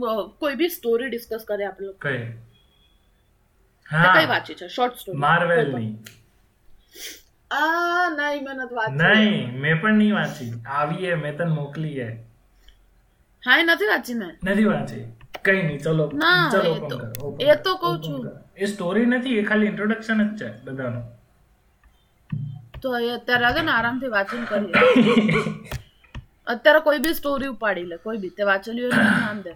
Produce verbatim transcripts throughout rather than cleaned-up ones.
કોઈ બી story discuss કરે આપણે લોકો. કઈ હા કઈ વાંચી છે શોર્ટ સ્ટોરી? માર્વેલ ની. આ નહીં મેં નથી વાંચી. નહીં મેં પણ નહીં વાંચી. આવી એ મેં તને મોકલી હે. હા એ નથી વાંચી મેં. નથી વાંચી. કઈ નહીં ચલો ચલો એ તો કઉ છું. એ સ્ટોરી નથી, એ ખાલી ઇન્ટ્રોડક્શન જ છે બધાનું. તો અત્યારે આગળ ને આરામથી વાંચન કરીએ. અત્યારે કોઈ બી સ્ટોરી ઉપાડી લે, કોઈ બી તે વાંચેલી હોય નામ દે.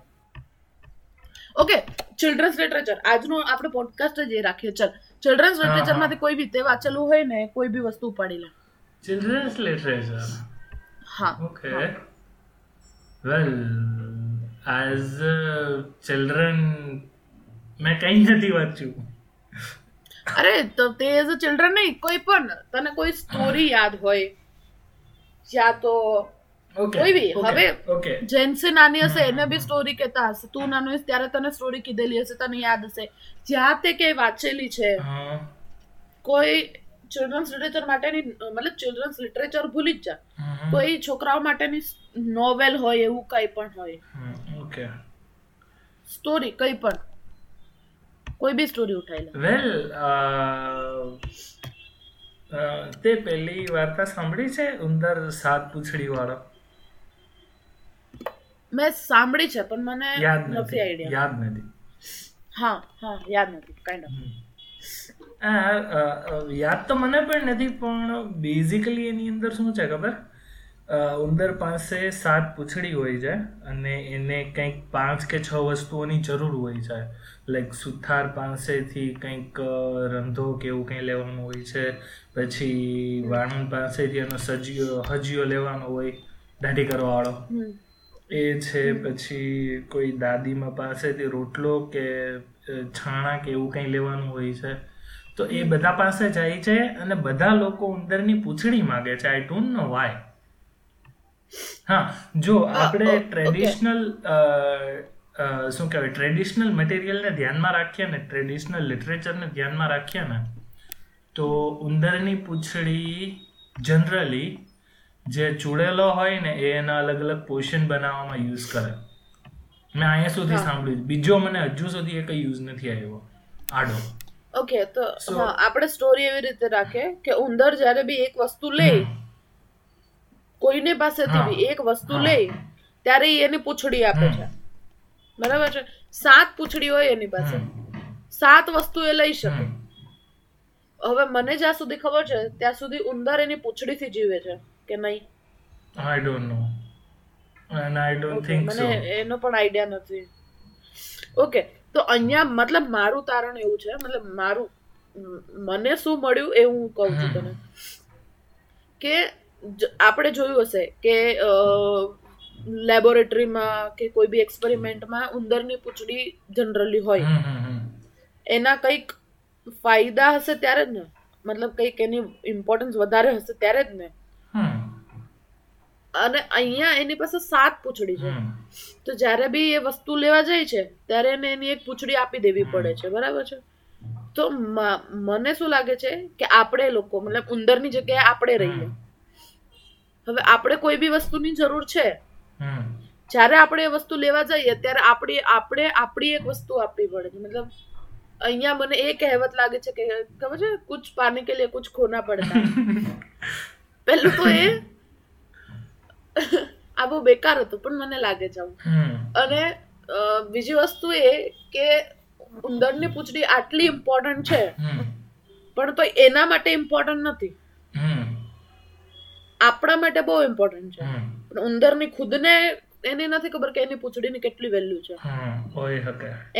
ઓકે, ચિલ્ડ્રન્સ લિટરેચર આજનો આપણો પોડકાસ્ટ જે રાખ્યો છે, ચિલ્ડ્રન્સ લિટરેચરમાંથી કોઈ બી તે વાંચેલું હોય ને કોઈ બી વસ્તુ ઉપાડી લે. Children's literature. હા ઓકે. વેલ એઝ ચિલ્ડ્રન મેં કંઈ નથી વાંચ્યું. અરે તો તે એઝ અ ચિલ્ડ્રન નહીં, કોઈ પણ તને કોઈ સ્ટોરી યાદ હોય જ્યાં તો કોઈ બી હવે જેન્સે નાની હશે એને બી સ્ટોરી કહેતા હશે, તું નાનો હશે ત્યારે તને સ્ટોરી કીધેલી હશે, તને યાદ હશે જ્યાં તે કે વાંચેલી છે. કોઈ ચિલ્ડ્રન્સ લિટરેચર માટેની મતલબ ચિલ્ડ્રન્સ લિટરેચર ભૂલી જ જા, કોઈ છોકરાઓ માટેની નોવેલ હોય એવું કંઈ પણ હોય, ઓકે સ્ટોરી કંઈ પણ કોઈ બી સ્ટોરી ઉઠાઈ લે. વેલ તે પેલી વાર્તા સાંભળી છે ઉંદર સાત પૂંછડી વાળો? મેં સાંભળી છે પણ મને યાદ નથી આઈડિયા. યાદ નથી. હા હા યાદ નથી કાઇન્ડ ઓફ. આ યાદ તો મને પણ નથી, પણ બેઝિકલી એની અંદર શું છે ખબર, ઉંદર પાસે સાત પૂંછડી હોય છે અને એને કંઈક પાંચ કે છ વસ્તુઓની જરૂર હોય છે. લાઈક સુથાર પાસેથી કંઈક રંધો કે એવું કંઈ લેવાનું હોય છે, પછી વાણંદ પાસેથી એનો સજીયો હજીયો લેવાનો હોય, દાઢી કરવાવાળો એ છે, પછી કોઈ દાદીમા પાસેથી રોટલો કે છાણા કે એવું કંઈ લેવાનું હોય છે. તો એ બધા પાસે જાય છે અને બધા લોકો ઉંદરની પૂંછડી માગે છે. I don't know why. હા જો આપણે ટ્રેડિશનલ શું કહેવાય ટ્રેડિશનલ મટીરિયલને ધ્યાનમાં રાખીએ ને, ટ્રેડિશનલ લિટરેચરને ધ્યાનમાં રાખીએ ને, તો ઉંદરની પૂંછડી જનરલી જે ચૂડેલો હોય ને એ એના અલગ અલગ પોશન બનાવવામાં યુઝ કરે. મેં અહીંયા સુધી સાંભળ્યું, બીજો મને હજુ સુધી એ કંઈ યુઝ નથી આવ્યો આડો. ઓકે તો આપણે સ્ટોરી એવી રીતે રાખીએ કે ઉંદર જ્યારે બી એક વસ્તુ લે, કોઈને પાસેથી બી એક વસ્તુ લે ત્યારે એ એની પૂંછડી આપે છે, બરાબર છે? સાત પૂંછડી હોય એની પાસે, સાત વસ્તુ એ લઈ શકે. હવે મને જ્યાં સુધી ખબર છે ત્યાં સુધી ઉંદર એની પૂંછડીથી જીવે છે કે નહીં I don't know and I don't think so. મને એનો પણ આઈડિયા નથી. ઓકે તો અહીંયા મતલબ મારું તારણ એવું છે, મતલબ મારું મને શું મળ્યું એ હું કહું છું તને, કે આપણે જોયું હશે કે લેબોરેટરીમાં કે કોઈ બી એક્સપેરિમેન્ટમાં ઉંદરની પૂંછડી જનરલી હોય, એના કંઈક ફાયદા હશે ત્યારે જ ને, મતલબ કંઈક એની ઇમ્પોર્ટન્સ વધારે હશે ત્યારે જ ને. અને અહીંયા એની પાસે સાત પૂંછડી છે, તો જ્યારે બી એ વસ્તુ લેવા જાય છે ત્યારે એને એની એક પૂંછડી આપી દેવી પડે છે, બરાબર છે? તો મને શું લાગે છે કે આપણે લોકો મતલબ ઉંદરની જગ્યાએ આપણે રહીએ. હવે આપણે કોઈ બી વસ્તુની જરૂર છે, જ્યારે આપણે એ વસ્તુ લેવા જઈએ ત્યારે આપણી આપણે આપણી એક વસ્તુ આપવી પડે છે. મતલબ અહીંયા મને એ કહેવત લાગે છે કે ખબર છે, કુછ પાને કે લિયે કુછ ખોના પડતા. પહેલું તો એ આ બહુ બેકાર હતું પણ મને લાગે છે આવું. અને બીજી વસ્તુ એ કે ઉંદરની પૂંછડી આટલી ઇમ્પોર્ટન્ટ છે પણ તો એના માટે ઇમ્પોર્ટન્ટ નથી, આપણા માટે બહુ ઇમ્પોર્ટન્ટ છે. ઉંદરની ખુદને એને નથી ખબર કે એની પૂંછડીની કેટલી વેલ્યુ છે.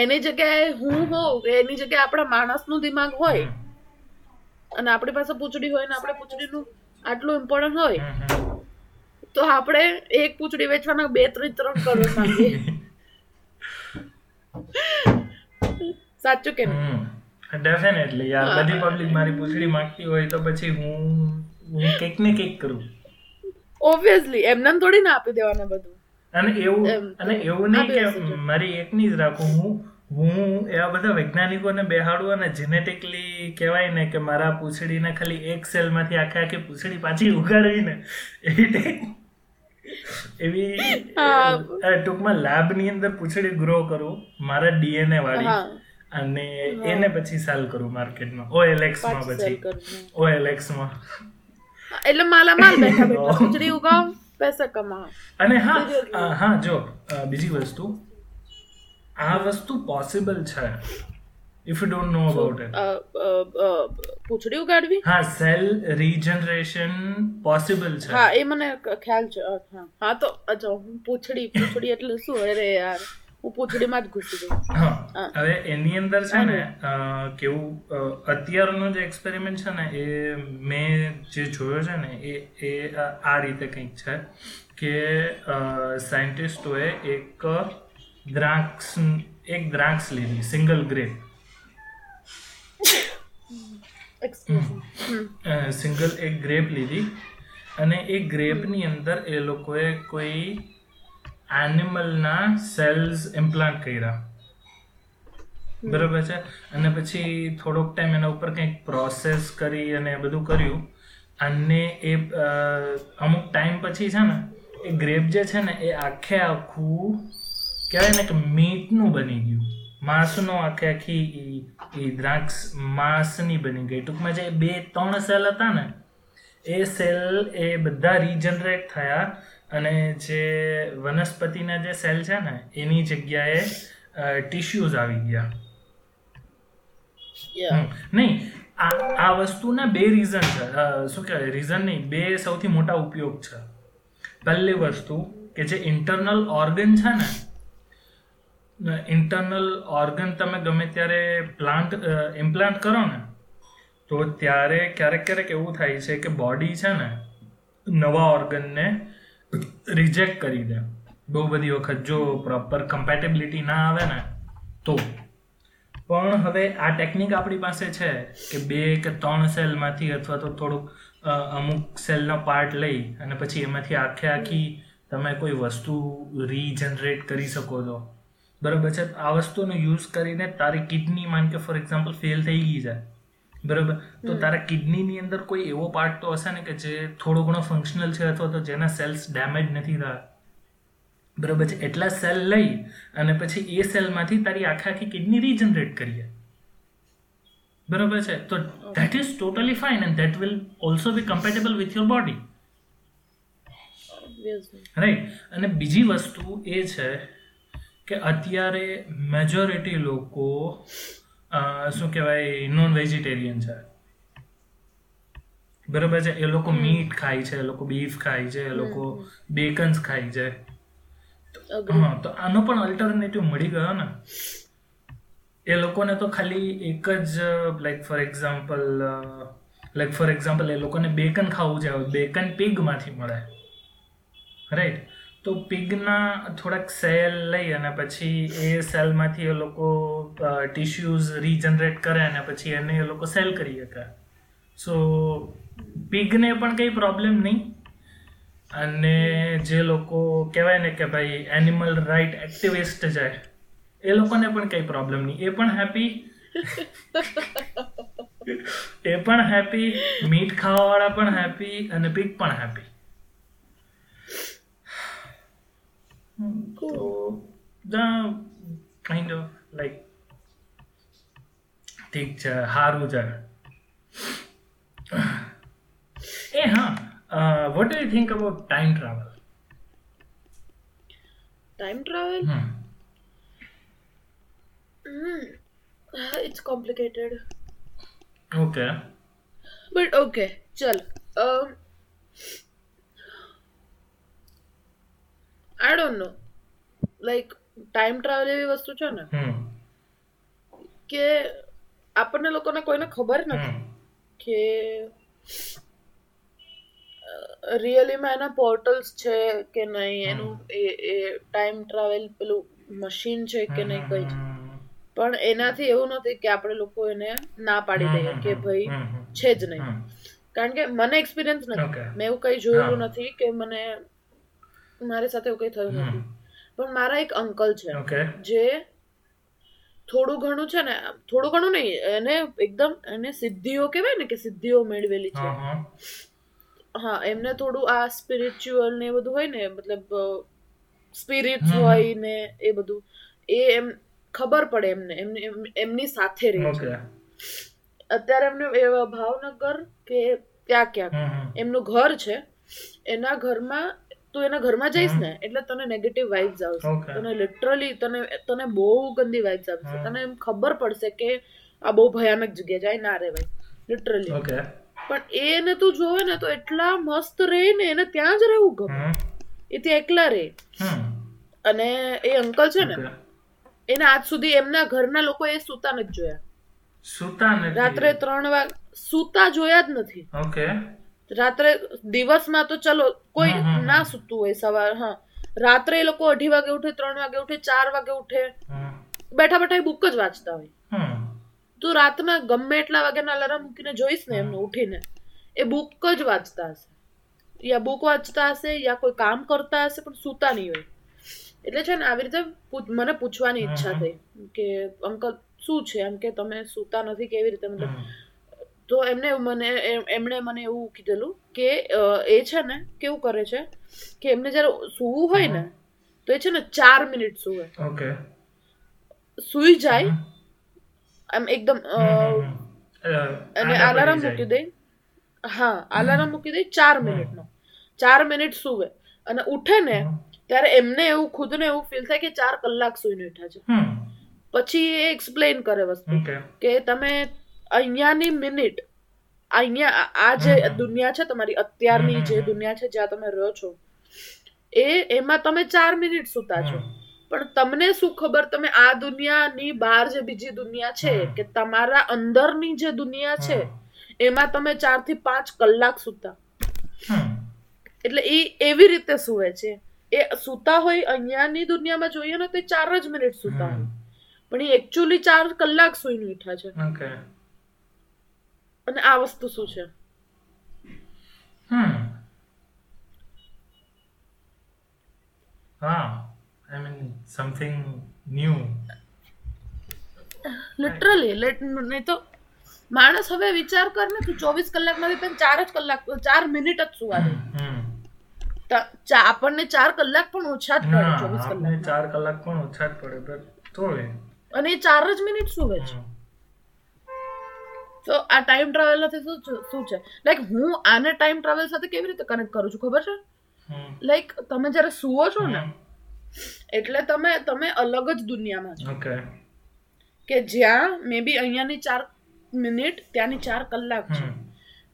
એની જગ્યાએ હું હોઉં કે એની જગ્યાએ આપણા માણસનું દિમાગ હોય અને આપણી પાસે પૂંછડી હોય ને આપણે પૂંછડીનું આટલું ઇમ્પોર્ટન્ટ હોય તો આપણે એક પૂંછડી વેચવાના બે ત્રણ ત્રણ કરોડ માંગીએ. સાચું કે નહીં? ડેફિનેટલી યાર, બધી પબ્લિક મારી પૂંછડી માંગતી હોય તો પછી હું હું કેક ને કેક કરું. ઓબ્વિયસલી એમને થોડી ના આપી દેવાના બધું. અને એવું અને એવું નહીં કે મારી એકની જ રાખું, હું હું એવા બધા વૈજ્ઞાનિકોને બેહાડું અને જીનેટિકલી કહેવાય ને કે મારા પૂંછડીને ખાલી એક સેલમાંથી આખે આખી પૂંછડી પાછી ઉગાડવીને એવી એવી ટૂંકમાં લેબની અંદર પૂંછડી ગ્રો કરું મારા ડીએનએ વાળી, અને એને પછી સેલ કરું માર્કેટમાં ઓએલએક્સ માં. પછી ઓએલએક્સ માં એટલે માલામાલ બેઠા બેઠા પૂંછડી ઉગાવ, પૈસા કમાવ. અને હા હા જો બીજી વસ્તુ, આ વસ્તુ પોસિબલ છે if you don't know about it. પૂંછડી ઉગાડવી, હા, સેલ રીજનરેશન પોસિબલ છે. હા, એ મને ખ્યાલ છે. હા હા તો અચ્છા, હું પૂંછડી પૂંછડી એટલે શું? અરે યાર, હું પૂંછડીમાં જ ઘૂસી ગઈ. હા, હવે એની અંદર છે ને કેવું, અત્યારનો જે એક્સપેરિમેન્ટ છે ને એ મેં જે જોયો છે ને એ એ આ રીતે કંઈક છે કે સાયન્ટિસ્ટોએ એક દ્રાક્ષ એક દ્રાક્ષ લીધી, સિંગલ ગ્રેપ સિંગલ એક ગ્રેપ લીધી, અને એ ગ્રેપની અંદર એ લોકોએ કોઈ એનિમલના સેલ્સ ઇમ્પ્લાન્ટ કર્યા, બરોબર છે? અને પછી થોડોક ટાઈમ એના ઉપર કંઈક પ્રોસેસ કરી અને બધું કર્યું, અને એ અમુક ટાઈમ પછી છે ને એ ગ્રેપ જે છે ને એ આખે આખું કહેવાય ને કે મીટનું બની ગયું, માંસનો આખે આખી એ દ્રાક્ષ માંસની બની ગઈ. ટૂંકમાં જે બે ત્રણ સેલ હતા ને એ સેલ એ બધા રીજનરેટ થયા, અને જે વનસ્પતિના જે સેલ છે ને એની જગ્યાએ ટિશ્યુઝ આવી ગયા. નહીં, આ આ વસ્તુના બે રીઝન છે, શું કહેવાય, રીઝન નહીં, બે સૌથી મોટા ઉપયોગ છે. પહેલી વસ્તુ કે જે ઇન્ટરનલ ઓર્ગન છે ને, ઇન્ટરનલ ઓર્ગન તમે ગમે ત્યારે પ્લાન્ટ ઇમ્પ્લાન્ટ કરો ને તો ત્યારે ક્યારેક ક્યારેક એવું થાય છે કે બોડી છે ને નવા ઓર્ગનને રિજેક્ટ કરી દે બહુ બધી વખત, જો પ્રોપર કમ્પેટેબિલિટી ના આવે ને તો. પણ હવે આ ટેકનિક આપણી પાસે છે કે બે કે ત્રણ સેલમાંથી અથવા તો થોડુંક અમુક સેલનો પાર્ટ લઈ અને પછી એમાંથી આખે આખી તમે કોઈ વસ્તુ રીજનરેટ કરી શકો છો, બરાબર છે? આ વસ્તુનો યુઝ કરીને તારી કિડની માન કે ફોર એક્ઝામ્પલ ફેલ થઈ ગઈ છે, બરાબર, તો તારા કિડનીની અંદર કોઈ એવો પાર્ટ તો હશે ને કે જે થોડો ઘણો ફંક્શનલ છે અથવા તો જેના સેલ્સ ડેમેજ નથી થયા, બરાબર છે? એટલા સેલ લઈ અને પછી એ સેલમાંથી તારી આખી આખી કિડની રીજનરેટ કરીએ, બરાબર છે? તો that is totally fine and that will also be compatible with your body, right? અને બીજી વસ્તુ એ છે કે અત્યારે મેજોરિટી લોકો શું કહેવાય, નોન વેજીટેરિયન છે, બરાબર છે? એ લોકો મીટ ખાય છે, એ લોકો બીફ ખાય છે, એ લોકો બેકન્સ ખાય છે. હા, તો આનો પણ અલ્ટરનેટિવ મળી ગયો ને એ લોકોને. તો ખાલી એક જ like for example like for example એ લોકોને બેકન ખાવું છે, બેકન પીગમાંથી મળે, રાઈટ? તો પિગના થોડાક સેલ લઈ અને પછી એ સેલમાંથી એ લોકો ટિશ્યુઝ રીજનરેટ કરે અને પછી એને એ લોકો સેલ કરી શકે. સો પિગને પણ કંઈ પ્રોબ્લેમ નહીં. અને જે લોકો કહેવાય ને કે ભાઈ એનિમલ રાઇટ એક્ટિવિસ્ટ છે, એ લોકોને પણ કંઈ પ્રોબ્લેમ નહીં, એ પણ હેપી એ પણ હેપી મીટ ખાવાવાળા પણ હેપી અને પિગ પણ હેપી. તો કાઇન્ડ ઓફ લાઈક ઠીક છે, સારું છે એ. હા, what do you think about time travel? Time travel it's complicated. Okay, but okay, ચાલ. I don't know. Like, time travel એવી વસ્તુ છે ને કે આપણને લોકોને કોઈને ખબર નથી કે રિયલીમાં એના પોર્ટલ્સ છે કે નહીં, એનું એ ટાઈમ ટ્રાવેલ પેલું મશીન છે કે નહીં, કઈ છે. પણ એનાથી એવું નથી કે આપણે લોકો એને ના પાડી દઈએ કે ભાઈ છે જ નહીં, કારણ કે મને એક્સપિરિયન્સ નથી, મેં એવું કંઈ જોયેલું નથી કે મને મારી સાથે એવું કંઈ થયું નથી. પણ મારા એક અંકલ છે જે થોડું ઘણું છે ને, થોડું ઘણું નહીં, એને એકદમ એને સિદ્ધિઓ કહેવાય ને કે સિદ્ધિઓ મેળવેલી છે. હા એમને થોડું આ સ્પિરિચ્યુઅલ ને એ બધું હોય ને, મતલબ સ્પિરિટ હોય ને એ બધું એ એમ ખબર પડે એમને, એમની સાથે રહે છે. અત્યારે એમને ભાવનગર કે ક્યાં ક્યાં એમનું ઘર છે, એના ઘરમાં તું એના ઘરમાં જઈશ ને એટલે તને નેગેટિવ વાઇબ્સ આવશે, તને લિટરલી તને તને બહુ ગંદી વાઇબ્સ આવશે, તને એમ ખબર પડશે કે આ બહુ ભયાનક જગ્યા છે, અહીં ના રહેવાય લિટરલી. પણ એને તું જોવે ને તો એટલા મસ્ત રહે ને, એને ત્યાં જ રહેવું ગમે, એ ત્યાં એકલા રહે. અને એ અંકલ છે ને એને આજ સુધી એમના ઘરના લોકો એ સૂતા નથી જોયા, સૂતા નથી, રાત્રે ત્રણ વાગ સૂતા જોયા જ નથી. રાત્રે દિવસમાં તો ચલો કોઈ ના સૂતું હોય, સવાર હા રાત્રે એ લોકો અઢી વાગે ઉઠે, ત્રણ વાગે ઉઠે, ચાર વાગે ઉઠે, બેઠા બેઠા એ બુક જ વાંચતા હોય. તું રાતના ગમે એટલા વાગ્યાના અલાર્મ મૂકીને જોઈશ ને એમને ઉઠીને, એ બુક જ વાંચતા હશે, યા બુક વાંચતા હશે યા કોઈ કામ કરતા હશે, પણ સૂતા નહીં હોય. એટલે છે ને આવી રીતે મને પૂછવાની ઈચ્છા થઈ કે અંકલ શું છે એમ, કે તમે સૂતા નથી કેવી રીતે, મતલબ તો એમને મને એમણે મને એવું કીધેલું કે એ છે ને કેવું કરે છે કે એમને જયારે સૂવું હોય ને તો એ છે ને ચાર મિનિટ સૂવે, સૂઈ જાય આમ એકદમ, અને અલાર્મ મૂકી દે, હા અલાર્મ મૂકી દે ચાર મિનિટનો, ચાર મિનિટ સૂવે અને ઉઠે ને ત્યારે એમને એવું ખુદને એવું ફીલ થાય કે ચાર કલાક સૂઈને ઉઠ્યા છે. પછી એ એક્સપ્લેન કરે વસ્તુ કે તમે અહીંયાની મિનિટ, અહીંયા આ જે દુનિયા છે તમારી અત્યારની જે દુનિયા છે જ્યાં તમે રહો છો એ એમાં તમે ચાર મિનિટ સૂતા છો, પણ તમને શું ખબર તમે આ દુનિયાની બહાર જે બીજી દુનિયા છે કે તમારા અંદરની જે દુનિયા છે એમાં તમે ચાર થી પાંચ કલાક સૂતા. એટલે એ એવી રીતે સૂવે છે, એ સૂતા હોય અહીંયાની દુનિયામાં જોઈએ ને તો એ ચાર જ મિનિટ સૂતા હોય, પણ એ એકચ્યુઅલી ચાર કલાક સૂઈને ઉઠ્યા છે. અને આ વસ્તુ શું છે? હમ હા I mean something new literally. નહીં તો માણસ હવે વિચાર કર ને તું ચોવીસ કલાકમાંથી પણ ચાર જ કલાક ચાર મિનિટ જ સુવા દે, આપણને ચાર કલાક પણ ઓછા જ પડે, ચોવીસ કલાક ચાર કલાક પણ ઓછા જ પડે તોય, અને એ ચાર જ મિનિટ સુવે છે. તો આ ટાઈમ ટ્રાવેલ સાથે શું છે? લાઈક હું આને ટાઈમ ટ્રાવેલ સાથે કેવી રીતે કનેક્ટ કરું છું ખબર છે? લાઈક તમે જ્યારે સુવો છો ને એટલે તમે તમે અલગ જ દુનિયામાં છો, કે જ્યાં મે બી અહીંયાની ચાર મિનિટ ત્યાંની ચાર કલાક છે,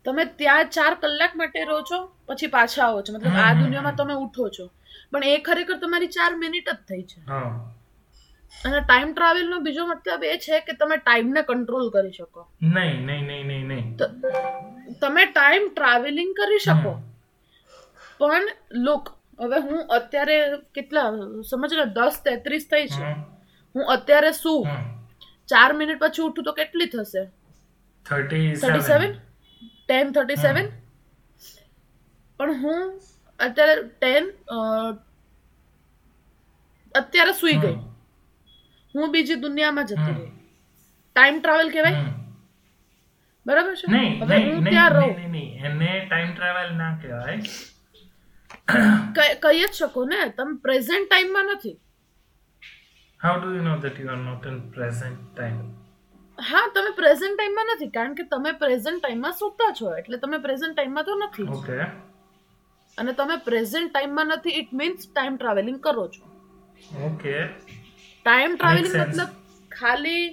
તમે ત્યાં ચાર કલાક માટે રહો છો પછી પાછા આવો છો, મતલબ આ દુનિયામાં તમે ઉઠો છો પણ એ ખરેખર તમારી ચાર મિનિટ જ થઈ છે. અને ટાઈમ ટ્રાવેલ નો બીજો મતલબ એ છે કે તમે ટાઈમ ને કંટ્રોલ કરી શકો. નહીં નહીં નહીં નહીં નહીં તમે ટાઈમ ટ્રાવેલિંગ કરી શકો, પણ લોક હવે હું અત્યારે કેટલા સમજ ને દસ તેત્રીસ થઈ છે, હું અત્યારે શું ચાર મિનિટ પછી ઉઠું તો કેટલી થશે? Thirty seven, ten thirty seven પણ હું અત્યારે ટેન અત્યારે સુઈ ગઈ, હું બીજી દુનિયામાં જતી રહી, ટાઈમ ટ્રાવેલ કહેવાય બરાબર છે? હવે હું ત્યાં રહું, એને ટાઈમ ટ્રાવેલ ના કહેવાય, કહી જ શકો ને તમે પ્રેઝન્ટ ટાઈમમાં નથી. How do you know that you are not in present time? હા તમે પ્રેઝન્ટ ટાઈમમાં નથી, કારણ કે તમે પ્રેઝન્ટ ટાઈમમાં સૂતા છો એટલે તમે પ્રેઝન્ટ ટાઈમમાં તો નથી. ઓકે, અને તમે પ્રેઝન્ટ ટાઈમમાં નથી ઇટ મીન્સ ટાઈમ ટ્રાવેલિંગ કરો છો. ઓકે, ટાઈમ ટ્રાવેલિંગ મતલબ ખાલી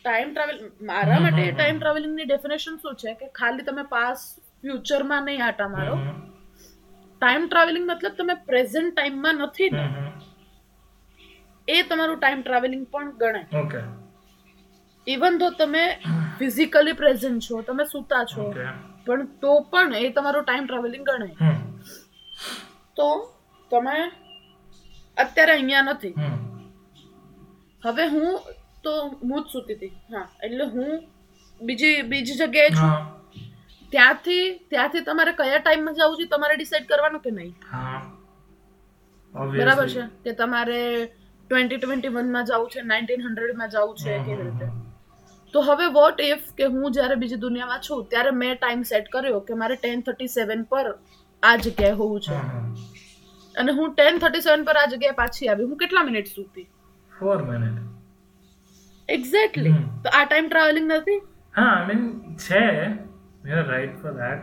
ટાઈમ ટ્રાવેલ મારા માટે ટાઈમ ટ્રાવેલિંગની ડેફિનેશન શું છે કે ખાલી તમે પાસ્ટ ફ્યુચરમાં નહીં આટા મારો. ટાઈમ ટ્રાવેલિંગ મતલબ તમે પ્રેઝન્ટ ટાઈમમાં નથી ને, એ તમારું ટાઈમ ટ્રાવેલિંગ પણ ગણાય. ઓકે, ઇવન ધો તમે ફિઝિકલી પ્રેઝન્ટ છો, તમે સૂતા છો, પણ તો પણ એ તમારું ટાઈમ ટ્રાવેલિંગ ગણાય. તો તમે અત્યારે અહીંયા નથી, હવે હું તો હું જ સૂતી હતી, હા એટલે હું બીજી બીજી જગ્યાએ છું, ત્યાંથી ત્યાંથી તમારે કયા ટાઈમમાં જવું છે તમારે ડિસાઈડ કરવાનું કે નહીં, બરાબર છે? કે તમારે ટ્વેન્ટી ટ્વેન્ટી વનમાં જવું છે, નાઇન્ટીન હંડ્રેડમાં જવું છે, કેવી રીતે? તો હવે વોટ ઇફ કે હું જ્યારે બીજી દુનિયામાં છું ત્યારે મેં ટાઈમ સેટ કર્યો કે મારે ટેન થર્ટી સેવન પર આ જગ્યાએ હોવું છે અને હું ટેન થર્ટી સેવન પર આ જગ્યાએ પાછી આવી, હું કેટલા મિનિટ સુતી? Four minute. એક્ઝેક્ટલી. તો આ ટાઈમ ટ્રાવેલિંગ નથી. હા, આઈ મીન છે we are right for that.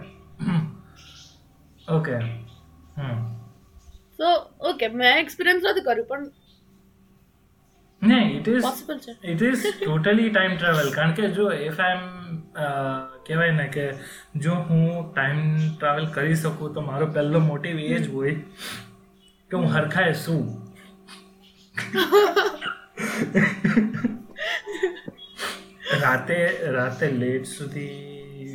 Okay. Hmm. તો ઓકે, મેં એક્સપિરિયન્સ નથી કર્યું પણ નહીં, ઇટ ઇઝ પોસિબલ છે. It is totally time travel. કારણ કે જો ઇફ આઈ એમ કહેવાય ને કે જો હું ટાઈમ ટ્રાવેલ કરી શકું તો મારો પહેલો મોટિવ એ જ હોય કે હું હરખાએ શું. રાતે રાતે લેટ સુધી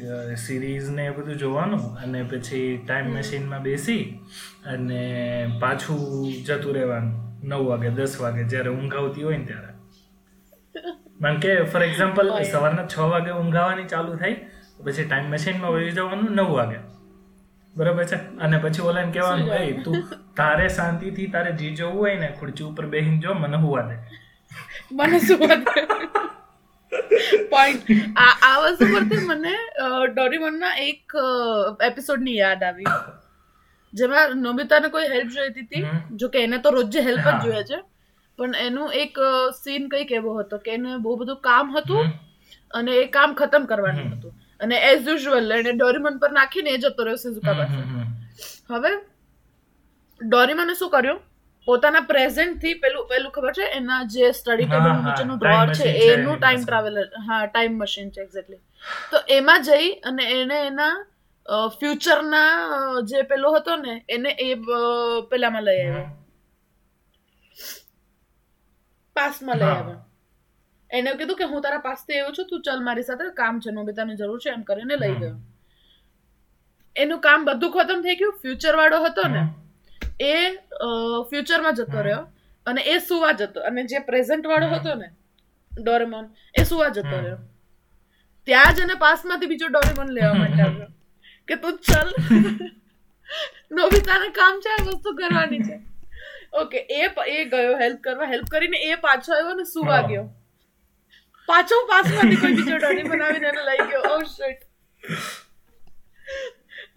સિરીઝ ને એ બધું જોવાનું અને પછી ટાઈમ મશીનમાં બેસી અને પાછું જતું રહેવાનું નવ વાગે દસ વાગે જયારે ઊંઘ આવતી હોય ને ત્યારે. કારણ કે ફોર એક્ઝામ્પલ સવારના છ વાગે ઊંઘ આવવાની ચાલુ થાય, પછી ટાઈમ મશીનમાં વહી જવાનું નવ વાગે, બરાબર છે? અને પછી ઓલાને કહેવાનું, ભાઈ તું તારે શાંતિથી તારે જી જવું હોય ને ખુરચી ઉપર બેસીને જો, મને હુવા દે, મને સુવા દે. પોઈન્ટ. આ આ વસ્તુ પરથી મને ડોરેમોનના એક એપિસોડની યાદ આવી જેમાં નોબિતાને કોઈ હેલ્પ જોઈતી હતી. જો કે એને તો રોજ જે હેલ્પ જ જોઈએ છે, પણ એનું એક સીન કંઈક એવો હતો કે એને બહુ બધું કામ હતું અને એ કામ ખતમ કરવાનું હતું અને એઝ યુઝ્યુઅલ એને ડોરેમોન પર નાખીને એ જતો રહ્યો સિઝુકા પાસે. હવે ડોરેમોને શું કર્યું, પોતાના પ્રેઝન્ટથી પેલું પેલું ખબર છે એના જે સ્ટડી ટેબલ નીચેનું ડ્રોઅર છે એનું ટાઈમ ટ્રાવેલર, હા ટાઈમ મશીન છે એક્ઝેક્ટલી, તો એમાં જઈ અને એને એના ફ્યુચરના જે પેલો હતો ને એને એ પેલામાં લઈ આવ્યો, પાસમાં લઈ આવ્યો. એને કીધું કે હું તારા પાસથી આવ્યો છું, તું ચાલ મારી સાથે, કામ છે, નોબિતાની જરૂર છે, એમ કરીને લઈ ગયો. એનું કામ બધું ખતમ થઈ ગયું. ફ્યુચર વાળો હતો ને એ ફ્યુચરમાં જતો રહ્યો અને એ સુવા જતો, અને જે પ્રેઝન્ટ વાળો હતો ને ડોરેમોન એ સુવા જતો રહ્યો. ત્યાં જ એને પાસમાંથી બીજો ડોરેમોન લેવા માટે આવ્યો કે તું ચાલ, નોબિતાને કામ છે, આ વસ્તુ કરવાની છે. ઓકે, એ એ ગયો હેલ્પ કરવા, હેલ્પ કરીને એ પાછો આવ્યો ને સુવા ગયો. પાછો પાસમાંથી કોઈ બીજો ડોરી બનાવીને એને લઈ ગયો. Oh shit.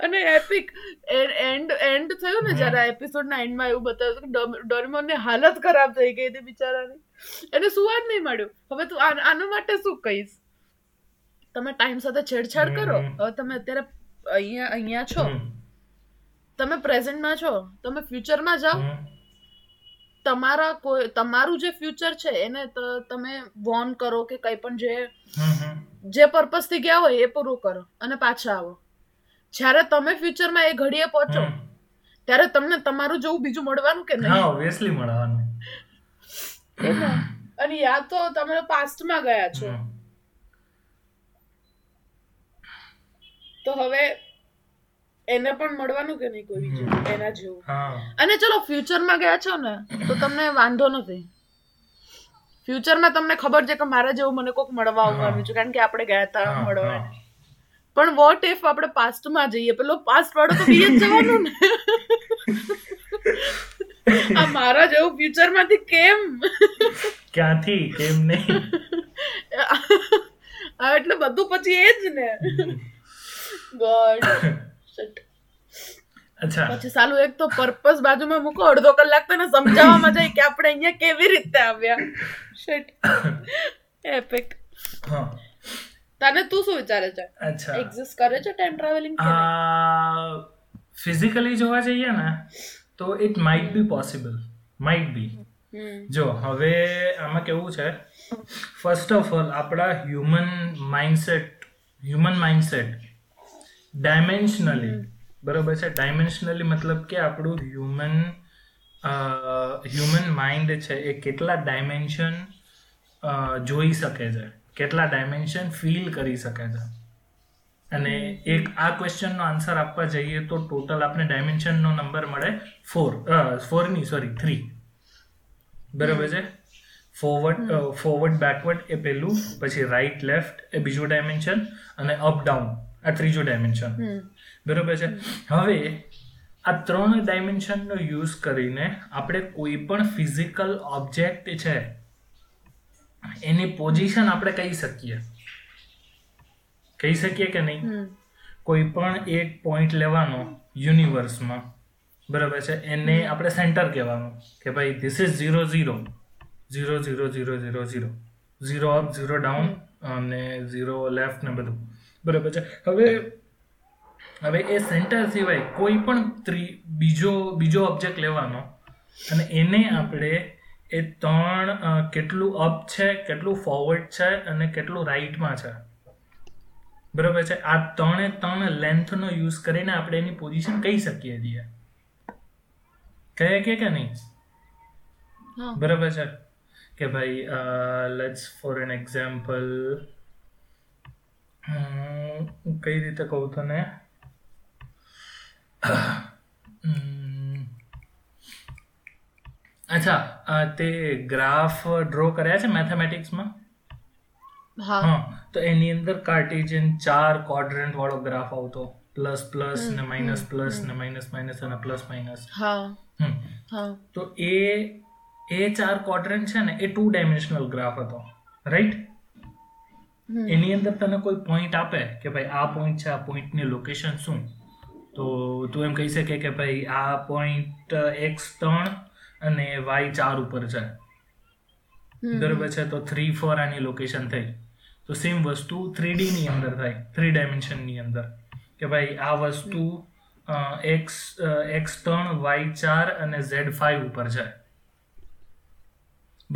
અને એપિક એન્ડ એન્ડ થયું ને જરા એપિસોડના એન્ડમાં એવું બતાવ્યું કે ડોરેમોનની હાલત ખરાબ થઈ ગઈ હતી બિચારાની, એને સુવા જ નહીં મળ્યું. હવે તું આના માટે શું કહીશ? તમે ટાઈમ સાથે છેડછાડ કરો. હવે તમે અત્યારે અહીંયા અહીંયા છો, તમે પ્રેઝન્ટમાં છો, તમે ફ્યુચરમાં જાઓ, તમારા કોઈ તમારું જે ફ્યુચર છે એને તમે વોર્ન કરો કે કંઈ પણ જે જે પર્પઝથી ગયા હોય એ પૂરું કરો અને પાછા આવો. જ્યારે તમે ફ્યુચરમાં એ ઘડીએ પહોંચો ત્યારે તમને તમારું જેવું બીજું મળવાનું કે નહીં? ઓબ્વિયસલી મળવાનું. અને યા તો તમે પાસ્ટમાં ગયા છો. તો હવે એને પણ મળવાનું કે નહીં કોઈ બીજું એના જેવું? અને ચલો ફ્યુચરમાં ગયા છો ને તો તમને વાંધો નથી, ફ્યુચરમાં તમને ખબર છે કે મારા જેવું મને કોઈક મળવા આવવાનું છે કારણ કે આપણે ગયા હતા મળવા. પણ વોટ ઇફ આપણે પાસ્ટમાં જઈએ, પેલો પાસ્ટ વાળો તો બી જવાનું ને, આ મારા જેવું ફ્યુચરમાંથી કેમ ક્યાંથી કેમ નહીં, એટલે બધું પછી એ જ ને. પછી સાલું એક તો પર્પસ બાજુમાં મૂકો, અડધો કલાક તને સમજાવવામાં જાય કે આપણે અહીંયા કેવી રીતે આવ્યા. શિટ. એપિક. હા, તને તું શું વિચારે છે? અચ્છા, એક્ઝિસ્ટ કરે છે ટાઈમ ટ્રાવેલિંગ? આ ફિઝિકલી જોવા જઈએ ને તો it might be possible, might be. જો હવે આમાં કેવું છે, ફર્સ્ટ ઓફ ઓલ આપણા human mindset, human mindset dimensionally, બરાબર છે? ડાયમેન્શનલી મતલબ કે આપણું હ્યુમન હ્યુમન માઇન્ડ છે એ કેટલા ડાયમેન્શન જોઈ શકે છે, કેટલા ડાયમેન્શન ફીલ કરી શકે છે. અને એક આ ક્વેશ્ચનનો આન્સર આપવા જઈએ તો ટોટલ આપણે ડાયમેન્શનનો નંબર મળે ફોર ફોરની સોરી થ્રી, બરાબર છે? ફોરવર્ડ ફોરવર્ડ બેકવર્ડ એ પહેલું, પછી રાઇટ લેફ્ટ એ બીજું ડાયમેન્શન, અને અપ ડાઉન આ ત્રીજું ડાયમેન્શન, બરોબર છે? હવે આ ત્રણ ડાયમેન્શનનો યુઝ કરીને આપણે કોઈ પણ ફિઝિકલ ઓબ્જેક્ટ છે એની પોઝિશન આપણે કહી શકીએ. કહી શકીએ કે નહીં? કોઈ પણ એક પોઈન્ટ લેવાનો યુનિવર્સમાં, બરાબર છે, એને આપણે સેન્ટર કહેવાનું કે ભાઈ this is zero zero zero zero zero zero zero zero up zero down અને ઝીરો લેફ્ટ ને બધું, બરાબર છે. હવે હવે એ સેન્ટર સિવાય કોઈ પણ ત્રી બીજો બીજો ઓબ્જેક્ટ લેવાનો અને એને આપણે એ ત્રણ કેટલું અપ છે, કેટલું ફોરવર્ડ છે અને કેટલું રાઇટમાં છે, બરાબર છે, આ ત્રણે ત્રણ લેન્થનો યુઝ કરીને આપણે એની પોઝિશન કહી શકીએ છીએ. કહે કે કે નહીં? બરાબર છે કે ભાઈ લેટ્સ ફોર એન એક્ઝામ્પલ કઈ રીતે કહું તને, અચ્છા તે ગ્રાફ ડ્રો કર્યા છે મેથેમેટિક્સમાં? હા, તો એની અંદર કાર્ટેજિયન ચાર ક્વાડ્રન્ટ વાળો ગ્રાફ આવતો, પ્લસ પ્લસ ને માઇનસ પ્લસ ને માઇનસ માઇનસ અને પ્લસ માઇનસ. તો એ એ ચાર ક્વાડ્રન્ટ છે ને એ ટુ ડાયમેન્શનલ ગ્રાફ હતો, રાઈટ? એની અંદર તને કોઈ પોઈન્ટ આપે કે ભાઈ આ પોઈન્ટ છે, આ પોઈન્ટની લોકેશન શું, તો તું એમ કહી શકે કે ભાઈ આ પોઈન્ટ એક્સ ત્રણ અને વાય ચાર ઉપર છે, બરાબર છે, તો થ્રી ફોર આની લોકેશન થઈ. તો સેમ વસ્તુ થ્રી ડીની અંદર થાય, થ્રી ડાયમેન્શનની અંદર કે ભાઈ આ વસ્તુ એક્સ એક્સ ત્રણ વાય ચાર અને ઝેડ ફાઈવ ઉપર છે,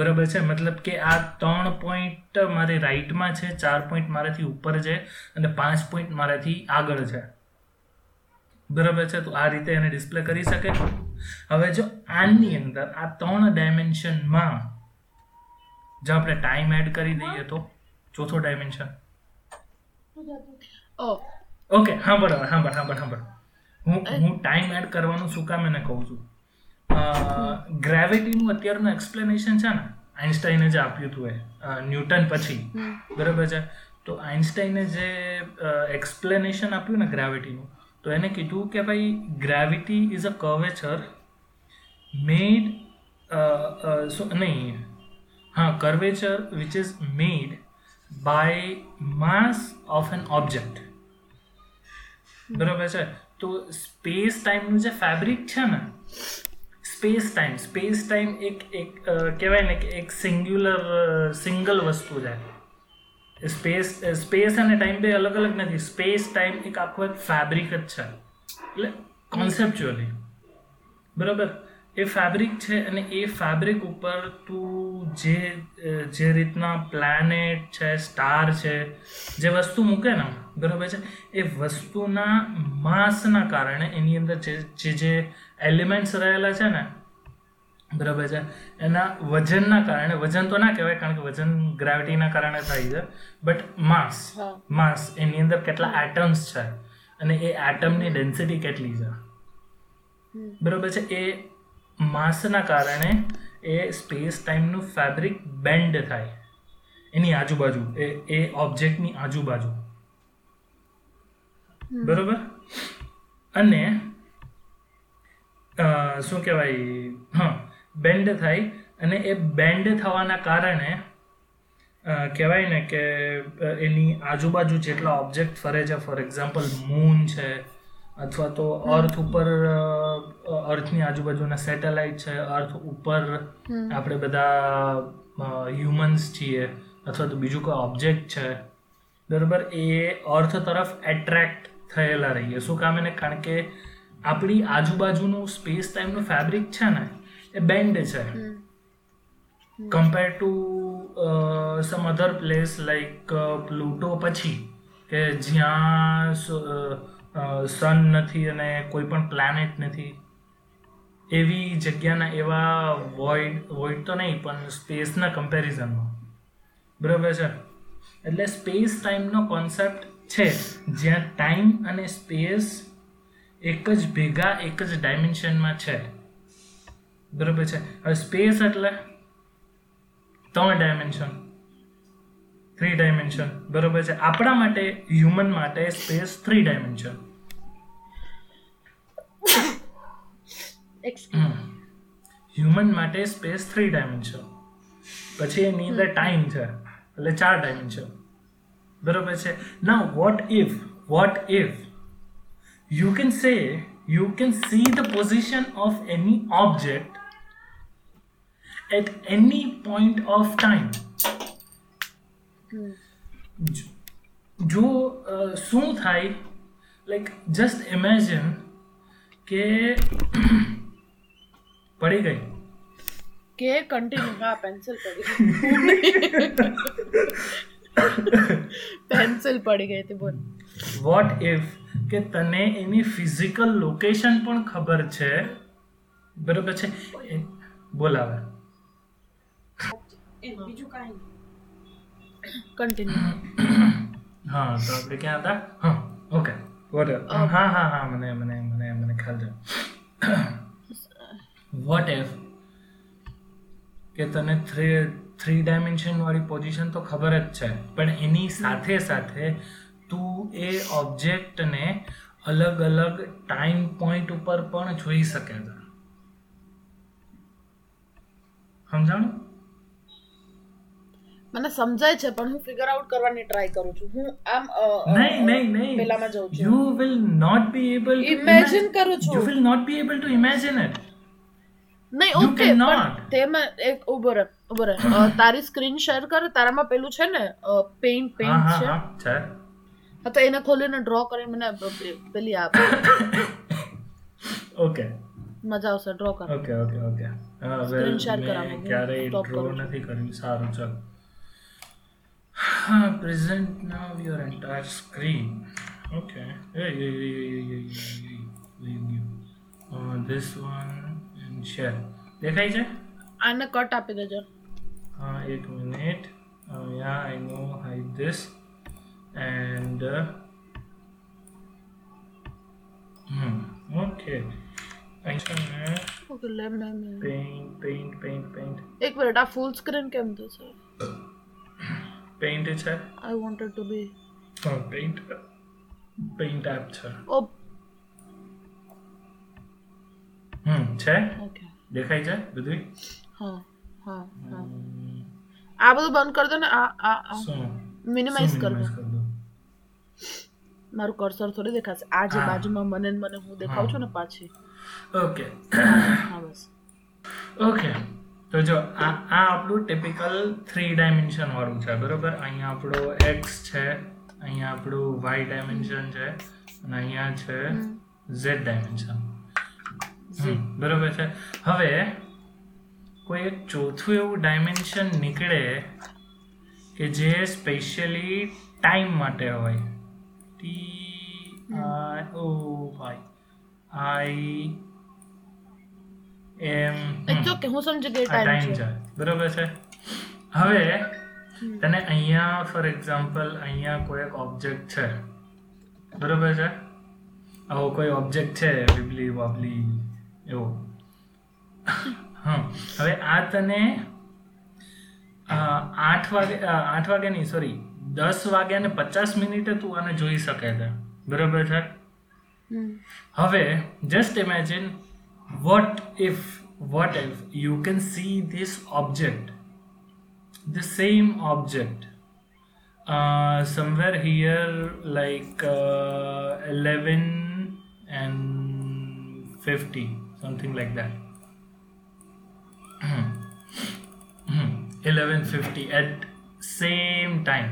બરાબર છે. મતલબ કે આ ત્રણ પોઈન્ટ મારે રાઇટમાં છે, ચાર પોઈન્ટ મારાથી ઉપર છે અને પાંચ પોઈન્ટ મારાથી આગળ છે, બરાબર છે. તો આ રીતે એને ડિસ્પ્લે કરી શકે. હવે જો આની અંદર આ ત્રણ ડાયમેન્શનમાં જો આપણે ટાઈમ એડ કરી દઈએ તો ચોથો ડાયમેન્શન. ઓકે, હા બરાબર, હા બરાબર, હા બરાબર, હા બરાબર. હું હું ટાઈમ એડ કરવાનું શું કામ એને કહું છું, ગ્રેવિટીનું અત્યારનું એક્સપ્લેનેશન છે ને આઇન્સ્ટાઈને જે આપ્યું હતું એ ન્યૂટન પછી, બરાબર છે, તો આઇન્સ્ટાઈને જે એક્સપ્લેનેશન આપ્યું ને ગ્રેવિટીનું, તો એને કીધું કે ભાઈ gravity is a curvature made so નહીં હા curvature which is made by mass of an object, બરાબર છે. તો સ્પેસ ટાઈમનું જે ફેબ્રિક છે ને, સ્પેસ ટાઈમ સ્પેસ ટાઈમ એક એક કહેવાય ને કે એક સિંગ્યુલર સિંગલ વસ્તુ છે. સ્પેસ સ્પેસ અને ટાઈમ બે અલગ અલગ નથી. સ્પેસ ટાઈમ એક આખો એક ફેબ્રિક જ છે, એટલે કોન્સેપ્ચ્યુઅલી, બરાબર, એ ફેબ્રિક છે અને એ ફેબ્રિક ઉપર તું જે જે રીતના પ્લાનેટ છે, સ્ટાર છે, જે વસ્તુ મૂકે ને, બરાબર છે, એ વસ્તુના માસના કારણે એની અંદર જે જે એલિમેન્ટ્સ રહેલા છે ને, બરાબર છે, એના વજનના કારણે, વજન તો ના કહેવાય કારણ કે વજન ગ્રેવિટીના કારણે થાય છે, બટ માસ માસ એની અંદર કેટલા એટમ્સ છે અને એ એટમની ડેન્સિટી કેટલી છે, બરાબર છે, એ માસના કારણે એ સ્પેસ ટાઈમનું ફેબ્રિક બેન્ડ થાય એની આજુબાજુ, એ એ ઓબ્જેક્ટની આજુબાજુ, બરાબર. અને શું કહેવાય, હા બેન્ડ થાય અને એ બેન્ડ થવાના કારણે કહેવાય ને કે એની આજુબાજુ જેટલા ઓબ્જેક્ટ ફરે છે, ફોર એક્ઝામ્પલ મૂન છે અથવા તો અર્થ ઉપર, અર્થની આજુબાજુના સેટેલાઇટ છે, અર્થ ઉપર આપણે બધા હ્યુમન્સ છીએ અથવા તો બીજું કોઈ ઓબ્જેક્ટ છે, બરાબર, એ અર્થ તરફ એટ્રેક્ટ થયેલા રહીએ. શું કામ એને, કારણ કે આપણી આજુબાજુનું સ્પેસ ટાઈમનું ફેબ્રિક છે ને એ બેન્ડ છે compare to some other place like Pluto પછી, કે જ્યાં સન નથી અને કોઈ પણ પ્લાનેટ નથી, એવી જગ્યાના એવા વોઇડ વોઇડ તો નહીં પણ સ્પેસના કમ્પેરિઝનમાં, બરાબર છે. એટલે સ્પેસ ટાઈમનો કોન્સેપ્ટ છે જ્યાં ટાઈમ અને સ્પેસ એક જ ભેગા એક જ ડાયમેન્શનમાં છે, બરાબર છે. હવે સ્પેસ એટલે ત્રણ ડાયમેન્શન, થ્રી ડાયમેન્શન, બરાબર છે. આપણા માટે, હ્યુમન માટે સ્પેસ થ્રી ડાયમેન્શન. હ્યુમન માટે સ્પેસ થ્રી ડાયમેન્શન, પછી એની અંદર ટાઈમ છે એટલે ચાર ડાયમેન્શન, બરોબર છે. Now what if what if you can say you can see the position of any object at any point of time. જો શું થાય, like just imagine કે પડી ગઈ કે કન્ટિન્યુ, હા પેન્સિલ પડી પેન્સિલ પડી ગઈ હતી. બોલ વોટ ઇફ કે તને એની ફિઝિકલ લોકેશન પણ ખબર છે, બરોબર છે, બોલાવે બીજું કાંઈ કન્ટિન્યુ. હા તો આપણે ક્યાં હતા? હા ઓકે વોટ હા હા હા મને મને મને મને ખ્યાલ છે. વોટ ઇફ કે તને થ્રી થ્રી ડાયમેન્શનવાળી પોઝિશન તો ખબર જ છે, પણ એની સાથે સાથે તું એ ઓબ્જેક્ટને અલગ અલગ ટાઈમ પોઈન્ટ ઉપર પણ જોઈ શકે છે. સમજાણું? મને સમજાય છે પણ હું ફિગર આઉટ કરવાની ટ્રાય કરું છું. હું આમ નહીં નહીં નહીં પેલામાં જાઉં છું. You will not be able to imagine કરું છું. You will not be able to imagine it. નહીં ઓકે નોટ તેમાં એક ઉભો રહે ઉભો રહે તારી સ્ક્રીન શેર કર. તારામાં પેલું છે ને પેઇન્ટ પેઇન્ટ છે. હા તો એને ખોલીને ડ્રો કરી મને પેલી આપ. ઓકે મજા આવશે ડ્રો કર. Okay okay okay screen share કરાવું. ક્યારે ડ્રો નથી કર્યું. સારું ચાલ. હા present now your entire screen. Okay this one and share. દેખાય છે? આને કટ આપી દેજો. હા એક minute. Yeah I know hide this and okay paint paint paint paint. એક મિનિટ આ ફૂલ સ્ક્રીન કેમ થશે? Paint is here. I wanted to be. Oh, paint. Paint app is here. Oh. Hmm, is here? Okay. દેખાય છે બધું? હા હા હા. આ બધું બંધ કર દો ને. આ આ મિનિમાઇઝ કર દો. મારું કર્સર થોડી દેખાશે. આ જે બાજુમાં મને મને હું દેખાઉં છું ને પાછી. ઓકે. હા બસ. ઓકે. તો જો આ આ આપણું ટિપિકલ થ્રી ડાયમેન્શન વાળું છે, બરાબર. અહીંયા આપણો એક્સ છે, અહીંયા આપણું વાય ડાયમેન્શન છે અને અહીંયા છે ઝેડ ડાયમેન્શન, બરાબર છે. હવે કોઈ એક ચોથું એવું ડાયમેન્શન નીકળે કે જે સ્પેશિયલી ટાઈમ માટે હોય. T R O Y I આઠ વાગે આઠ વાગે નહીં સોરી દસ વાગ્યા ને પચાસ મિનિટે તું આને જોઈ શકે છે, બરોબર છે. હવે just imagine what if what if you can see this object, the same object uh, somewhere here like uh, eleven and fifty something like that eleven fifty at same time.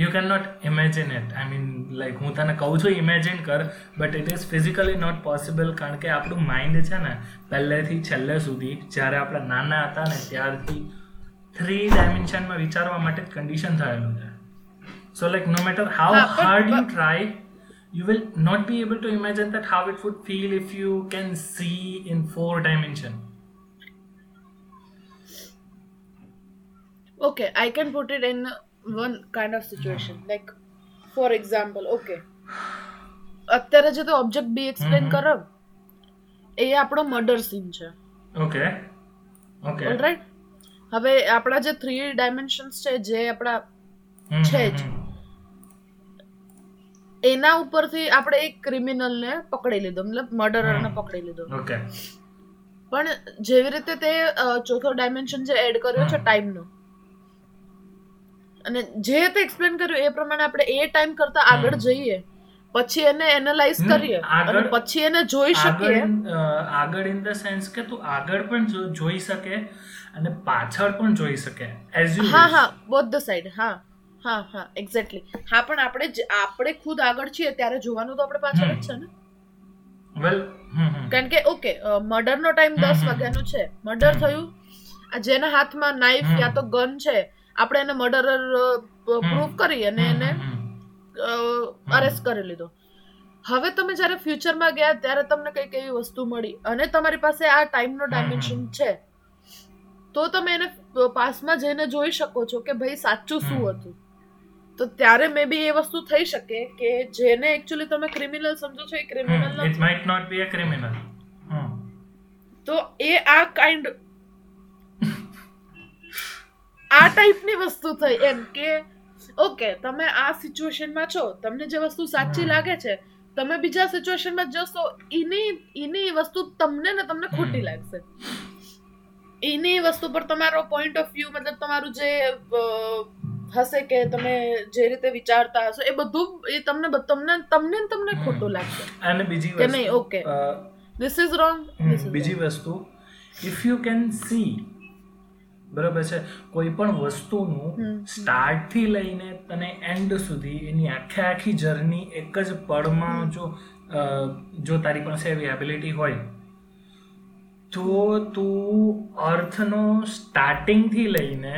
You cannot imagine it. I mean, like, હું તને કહું છું imagine કર, but it is physically not possible. કારણ કે આપણું mind છે ને પહેલેથી છેલ્લે સુધી, જ્યારે આપણે નાના હતા ને ત્યારથી થ્રી ડાયમેન્શનમાં વિચારવા માટે જ કન્ડિશન થયેલું છે. So like no matter how hard you try, you will not be able to imagine that how it would feel if you can see in four dimension. Okay, I can put it in one kind of situation, like for example, okay, અત્યારે જે તો object B explain કરો, એ આપણો murder scene છે. Okay okay alright. હવે આપણા જે થ્રી ડાયમેન્શન્સ છે જે આપણા છે જ, એના ઉપરથી આપણે એક ક્રિમિનલને પકડી લીધો, મતલબ મર્ડરરને પકડી લીધો. ઓકે, પણ જેવી રીતે તે ચોથો ડાયમેન્શન જે એડ કર્યો છે ટાઈમનો, અને જે તે એક્સપ્લેન કર્યું એ પ્રમાણે આપણે એ ટાઈમ કરતા આગળ જઈએ, પછી એને એનાલાઈઝ કરીએ અને પછી એને જોઈ શકીએ આગળ, ઇન ધ સેન્સ કે તું આગળ પણ જોઈ શકે અને પાછળ પણ જોઈ શકે. હા હા બોથ ધ સાઈડ. હા હા હા એક્ઝેક્ટલી. હા પણ આપણે આપણે ખુદ આગળ છીએ ત્યારે જોવાનું તો આપણે પાછળ જ છે ને. વેલ કારણ કે ઓકે મર્ડરનો ટાઈમ દસ વાગ્યાનો છે, મર્ડર થયું, જેના હાથમાં નાઈફ યા તો ગન છે આપણે એને મર્ડરર પ્રૂવ કરી અને એને અરેસ્ટ કરી લીધો. હવે તમે જ્યારે ફ્યુચરમાં ગયા ત્યારે તમને કંઈક એવી વસ્તુ મળી અને તમારી પાસે આ ટાઈમનો ડાયમેન્શન છે, તો તમે એને પાસમાં જઈને જોઈ શકો છો કે ભાઈ સાચું શું હતું. તો ત્યારે મે બી એ વસ્તુ થઈ શકે કે જેને એકચ્યુઅલી તમે ક્રિમિનલ સમજો છો એ ક્રિમિનલ નથી. It might not be a criminal. તો એ આ કાઇન્ડ આ ટાઈપની વસ્તુ થઈ એમ કે ઓકે તમે આ સિચ્યુએશનમાં છો, તમને જે વસ્તુ સાચી લાગે છે તમે બીજા સિચ્યુએશનમાં જશો એની એની વસ્તુ તમને ને તમને ખોટી લાગશે. એની વસ્તુ પર તમારો પોઈન્ટ ઓફ વ્યૂ મતલબ તમારું જે હશે કે તમે જે રીતે વિચારતા હશો એ બધું એ તમને તમને તમને તમને ખોટું લાગશે. અને બીજી વસ્તુ કે નહીં ઓકે ધીસ ઇઝ રોંગ. બીજી વસ્તુ ઇફ યુ કેન સી, બરાબર છે, કોઈ પણ વસ્તુનું સ્ટાર્ટથી લઈને તને એન્ડ સુધી એની આખે આખી જર્ની એક જ પળમાં જો જો તારી પાસે એવી એબિલિટી હોય તો તું અર્થનો સ્ટાર્ટિંગથી લઈને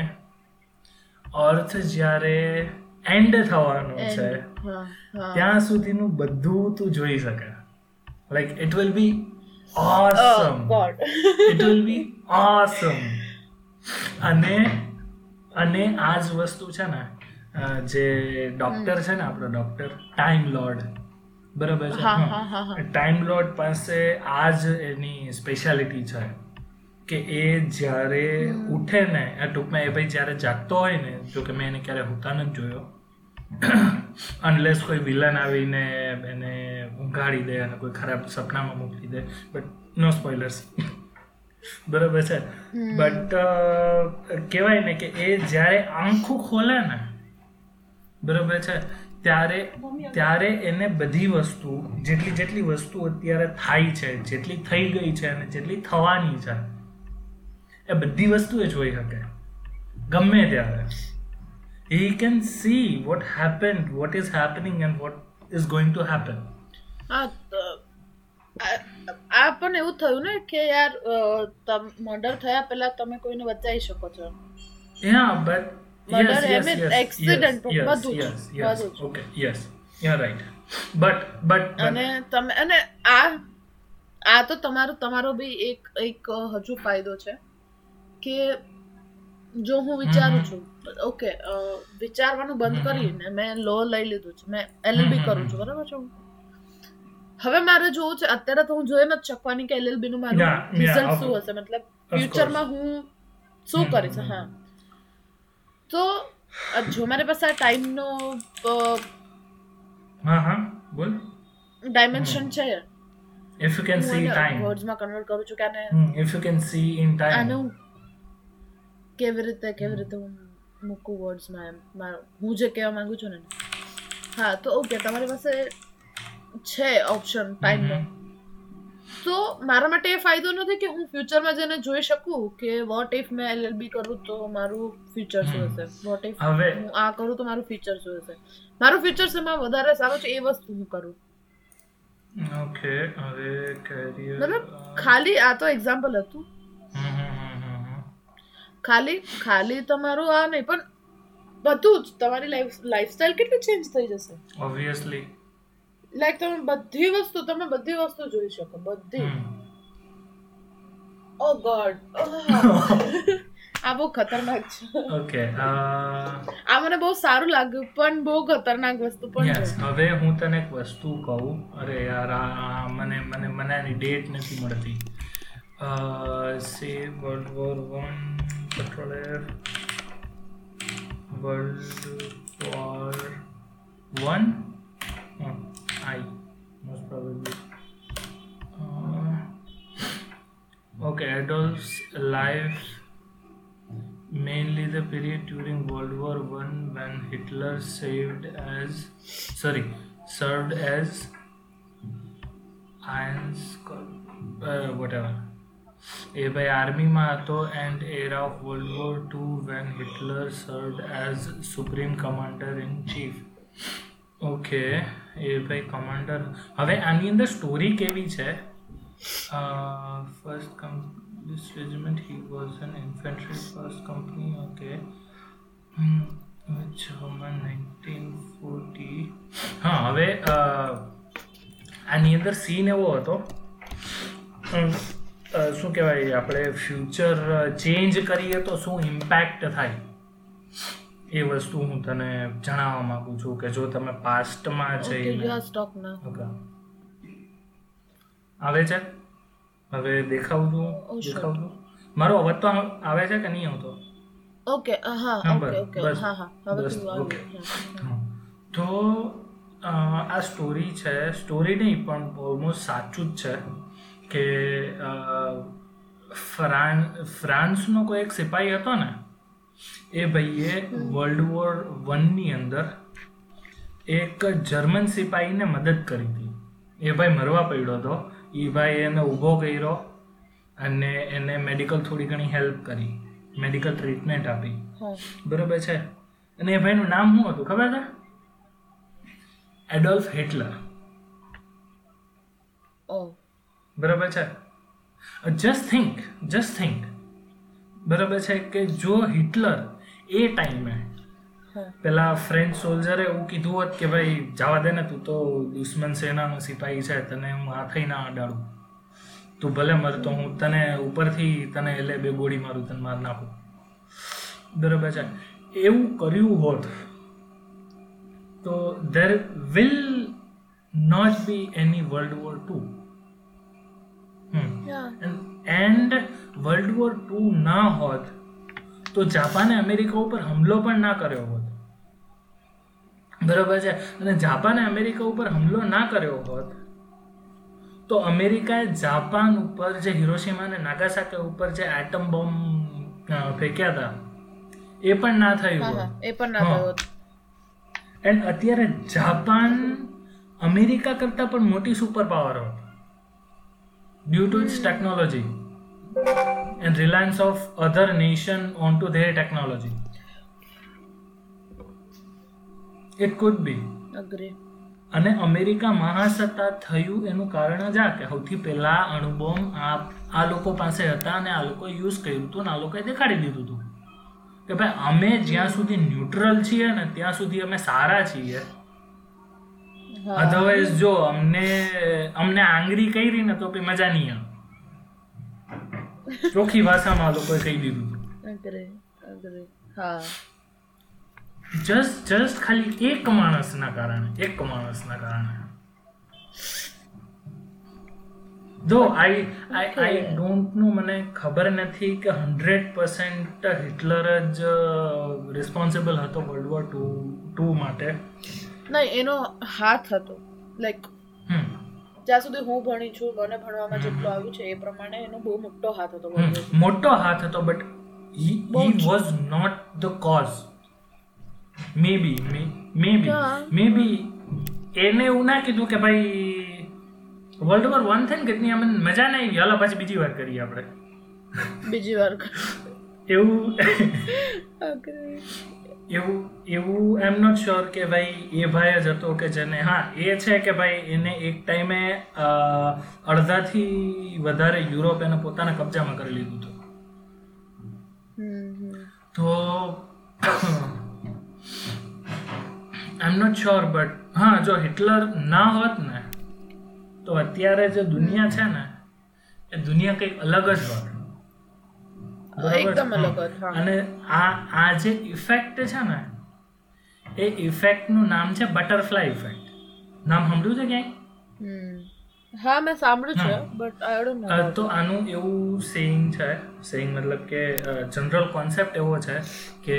અર્થ જ્યારે એન્ડ થવાનો છે ત્યાં સુધીનું બધું તું જોઈ શકે. Like it will be awesome, it will be awesome. અને અને આ જ વસ્તુ છે ને જે ડોક્ટર છે ને આપણો ડોક્ટર ટાઈમ લોર્ડ, બરાબર છે, ટાઈમ લોર્ડ પાસે આ જ એની સ્પેશિયાલિટી છે કે એ જ્યારે ઉઠે ને ટૂંકમાં એ ભાઈ જ્યારે જાગતો હોય ને, જો કે મેં એને ક્યારે હોતા નથી જોયો અનલેસ કોઈ વિલન આવીને એને ઊંઘાડી દે અને કોઈ ખરાબ સપનામાં મોકલી દે, બટ નો સ્પોઇલર્સ, બરોબર છે. બટ કહેવાય ને કે એ જ્યારે આંખું ખોલે ને, બરોબર છે, ત્યારે ત્યારે એને બધી વસ્તુ જેટલી જેટલી વસ્તુ અત્યારે થાય છે, જેટલી થઈ ગઈ છે અને જેટલી થવાની છે એ બધી વસ્તુ એ જોઈ શકે ગમે ત્યારે. He can see what happened, what is happening and what is going to happen. હા આ પણ એવું થયું ને કે યાર મર્ડર થયા પહેલા તમે કોઈને બચાવી શકો છો. હા બટ મર્ડર એમ એક્સિડન્ટ બધું બધું okay yes year right but but અને તમે અને આ આ તો તમારો તમારો બી એક એક હજુ ફાયદો છે કે જો હું વિચારું છું ઓકે વિચારવાનું બંધ કરીને મેં લો લઈ લીધું છે, મેં એલએલબી કરું છું, બરાબર છે. હવે મારે જોવું છે અત્યારે તો હું જોઈ નથી શકવાની કે એલએલબી નું મારું રિઝલ્ટ શું હશે, મતલબ ફ્યુચરમાં હું શું કરીશ. હા તો જો મારી પાસે આ ટાઈમનો હા હા બોલ ડાયમેન્શન છે, if you can see time વર્ડ્સમાં કન્વર્ટ કરું છું કે આને if you can see in time આનું કેવી રીતે કેવી રીતે હું મૂકું વર્ડ્સમાં એમ મારું હું જે કહેવા માંગુ છું ને. હા તો ઓકે તમારી પાસે છે ઓપ્શન ટાઈમનો, તો મારા માટે એ ફાયદો નથી કે હું ફ્યુચરમાં જઈને જોઈ શકું કે વોટ ઇફ મેં એલએલબી કરું તો મારું ફ્યુચર શું હશે, વોટ ઇફ હું આ કરું તો મારું ફ્યુચર શું હશે, મારું ફ્યુચર શેમાં વધારે સારું છે એ વસ્તુ હું કરું. ઓકે હવે કેરિયર મતલબ ખાલી આ તો એક્ઝામ્પલ હતું, ખાલી ખાલી તમારું આ નહીં પણ બધું જ તમારી લાઈફ લાઈફસ્ટાઈલ કેટલી ચેન્જ થઈ જશે ઓબ્વિયસલી. લાઈક તમે બધી વસ્તુ તમે બધી વસ્તુ જોઈ શકો બધી. ઓ ગોડ આ બહુ ખતરનાક છે. ઓકે આ મને બહુ સારું લાગ્યું પણ બહુ ખતરનાક વસ્તુ પણ છે. હવે હું તને એક વસ્તુ કહું, અરે યાર આ મને મને મને આની ડેટ નથી મળતી. Say World war One patroller World war one I most probably uh, okay Adolf's life mainly the period during World War One when Hitler served as sorry served as Iron's uh, whatever એ ભાઈ આર્મીમાં હતો and era of world war two when Hitler serve as supreme commander in chief. Okay એ ભાઈ commander. હવે આની અંદર story કેવી છે? First come this regiment he was an infantry first company. Okay German nineteen forty. હા હવે આની અંદર સીન એવો હતો શું કહેવાય આપણે ફ્યુચર ચેન્જ કરીએ તો શું ઇમ્પેક્ટ થાય એ વસ્તુ હું તને જણાવવા માગું છું કે જો તમે પાસ્ટમાં જઈને આવે છે હવે દેખાવું છું દેખાવું છું મારો અવાજ તો આવે છે કે નહીં આવતો? ઓકે હા બસ હા ઓકે. તો આ સ્ટોરી છે સ્ટોરી નહીં પણ ઓલમોસ્ટ સાચું જ છે કે ફ્રાન્સ ફ્રાન્સનો કોઈ એક સિપાહી હતો ને એ ભાઈએ વર્લ્ડ વોર વનની અંદર એક જર્મન સિપાહીને મદદ કરી હતી. એ ભાઈ મરવા પડ્યો હતો. એ ભાઈ એને ઊભો કર્યો અને એને મેડિકલ થોડી ઘણી હેલ્પ કરી, મેડિકલ ટ્રીટમેન્ટ આપી. બરાબર છે. અને એ ભાઈનું નામ શું હતું ખબર છે? Adolf Hitler. બરાબર છે. જસ્ટ થિંક જસ્ટ થિંક બરાબર છે કે જો હિટલર એ ટાઈમે પેલા ફ્રેન્ચ સોલ્જરે એવું કીધું હોત કે ભાઈ જવા દે ને, તું તો દુશ્મન સેનાનો સિપાહી છે, તને હું હાથે ના અડાડું, તું ભલે મરતો હું તને ઉપરથી તને એટલે બે ગોળી મારું, તને માર નાખું. બરાબર છે. એવું કર્યું હોત તો there will not be any World War Two. And world war two ના હોત તો જાપાને અમેરિકા ઉપર હુમલો પણ ના કર્યો હોત. બરાબર છે. અને જાપાને અમેરિકા ઉપર હુમલો ના કર્યો હોત તો અમેરિકાએ જાપાન ઉપર જે હિરોશીમા અને નાગાસાકી ઉપર જે એટમ બોમ્બ ફેંક્યા હતા એ પણ ના થયું હોત. એ પણ ના થયું હોત. એન્ડ અત્યારે જાપાન અમેરિકા કરતાં પણ મોટી સુપર પાવર હોત due to its technology and reliance of other nation onto their technology. It could be. Agree. અને અમેરિકા મહાસત્તા થયું એનું કારણ જ આ કે સૌથી પહેલા અણુબોમ્બ આ આ લોકો પાસે હતા અને આ લોકોએ યુઝ કર્યું હતું અને આ લોકોએ દેખાડી દીધું હતું કે ભાઈ અમે જ્યાં સુધી ન્યુટ્રલ છીએ ને ત્યાં સુધી અમે સારા છીએ. અધરવાઇઝ જો અમને અમને આંગળી કરી ને તો કઈ મજા નહીં આવે. ચોખ્ખી ભાષામાં લોકોએ કહી દીધું. જસ્ટ જસ્ટ ખાલી એક માણસના કારણે એક માણસના કારણે દો આઈ આઈ આઈ ડોન્ટ નો, મને ખબર નથી કે હંડ્રેડ પર્સન્ટ હિટલર જ રિસ્પોન્સિબલ હતો વર્લ્ડ વોર ટુ ટુ માટે. નહીં, એનો હાથ હતો. લાઈક જ્યાં સુધી હું ભણી છું, મને ભણવામાં જેટલું આવ્યું છે એ પ્રમાણે એનો બહુ મોટો હાથ હતો. મોટો હાથ હતો but he he was not the cause. Maybe maybe maybe એને એવું ના કીધું કે ભાઈ વર્લ્ડ વોર વન થઈ ને કેટલી અમને મજા નહીં આવી, હાલો પછી બીજી વાર કરીએ આપણે, બીજી વાર એવું એવું એવું આઈ એમ નોટ શ્યોર કે ભાઈ એ ભાઈ જ હતો કે જેને. હા એ છે કે ભાઈ એને એક ટાઈમે અડધાથી વધારે યુરોપ એને પોતાના કબજામાં કરી લીધું હતું. તો I am not sure but હા જો હિટલર ના હોત ને તો અત્યારે જે દુનિયા છે ને એ દુનિયા કંઈક અલગ જ હોત. એકદમ અલગ. અને આ આ જે ઇફેક્ટ છે ને એ ઇફેક્ટનું નામ છે બટરફ્લાય ઇફેક્ટ. નામ સાંભળ્યું છે ક્યાંય? હા મેં સાંભળ્યું છે બટ આઈ ડોન્ટ નો. તો આનું એવું સેઇંગ છે, સેઇંગ મતલબ કે જનરલ કોન્સેપ્ટ એવો છે કે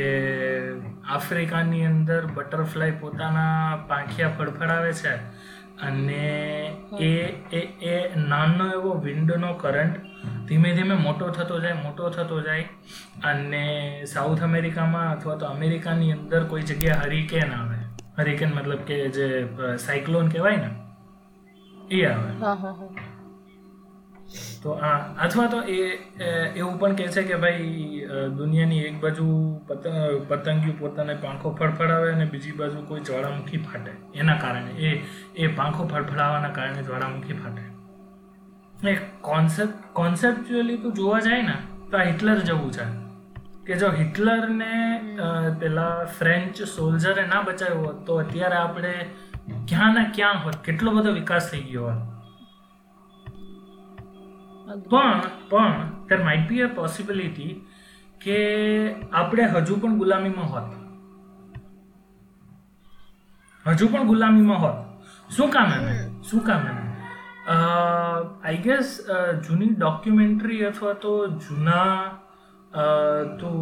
આફ્રિકાની અંદર બટરફ્લાય પોતાના પાંખિયા ફડફડાવે છે અને એ એ નાનો એવો વિન્ડનો કરંટ ધીમે ધીમે મોટો થતો જાય મોટો થતો જાય અને સાઉથ અમેરિકામાં અથવા તો અમેરિકાની અંદર કોઈ જગ્યાએ હરિકેન આવે. હરિકેન મતલબ કે જે સાયક્લોન કહેવાય ને એ આવે. તો આ અથવા તો એ એવું પણ કહે છે કે ભાઈ દુનિયાની એક બાજુ પતંગિયું પોતાને પાંખો ફડફડાવે અને બીજી બાજુ કોઈ જ્વાળામુખી ફાટે. એના કારણે એ એ પાંખો ફડફડાવવાના કારણે જ્વાળામુખી ફાટે. એ કોન્સેપ્ટ કોન્સેપ્ચ્યુઅલી તું જોવા જાય ને તો આ હિટલર જેવું છે કે જો હિટલરને પેલા ફ્રેન્ચ સોલ્જરે ના બચાવ્યો હોત તો અત્યારે આપણે ક્યાં ના ક્યાં હોત, કેટલો બધો વિકાસ થઈ ગયો હોત. પણ પણ there might be a possibility કે આપણે હજુ પણ ગુલામીમાં હોત, હજુ પણ ગુલામીમાં હોત. શું કામ એમ શું કામ એમ આઈ ગેસ જૂની ડોક્યુમેન્ટરી અથવા તો જૂના તું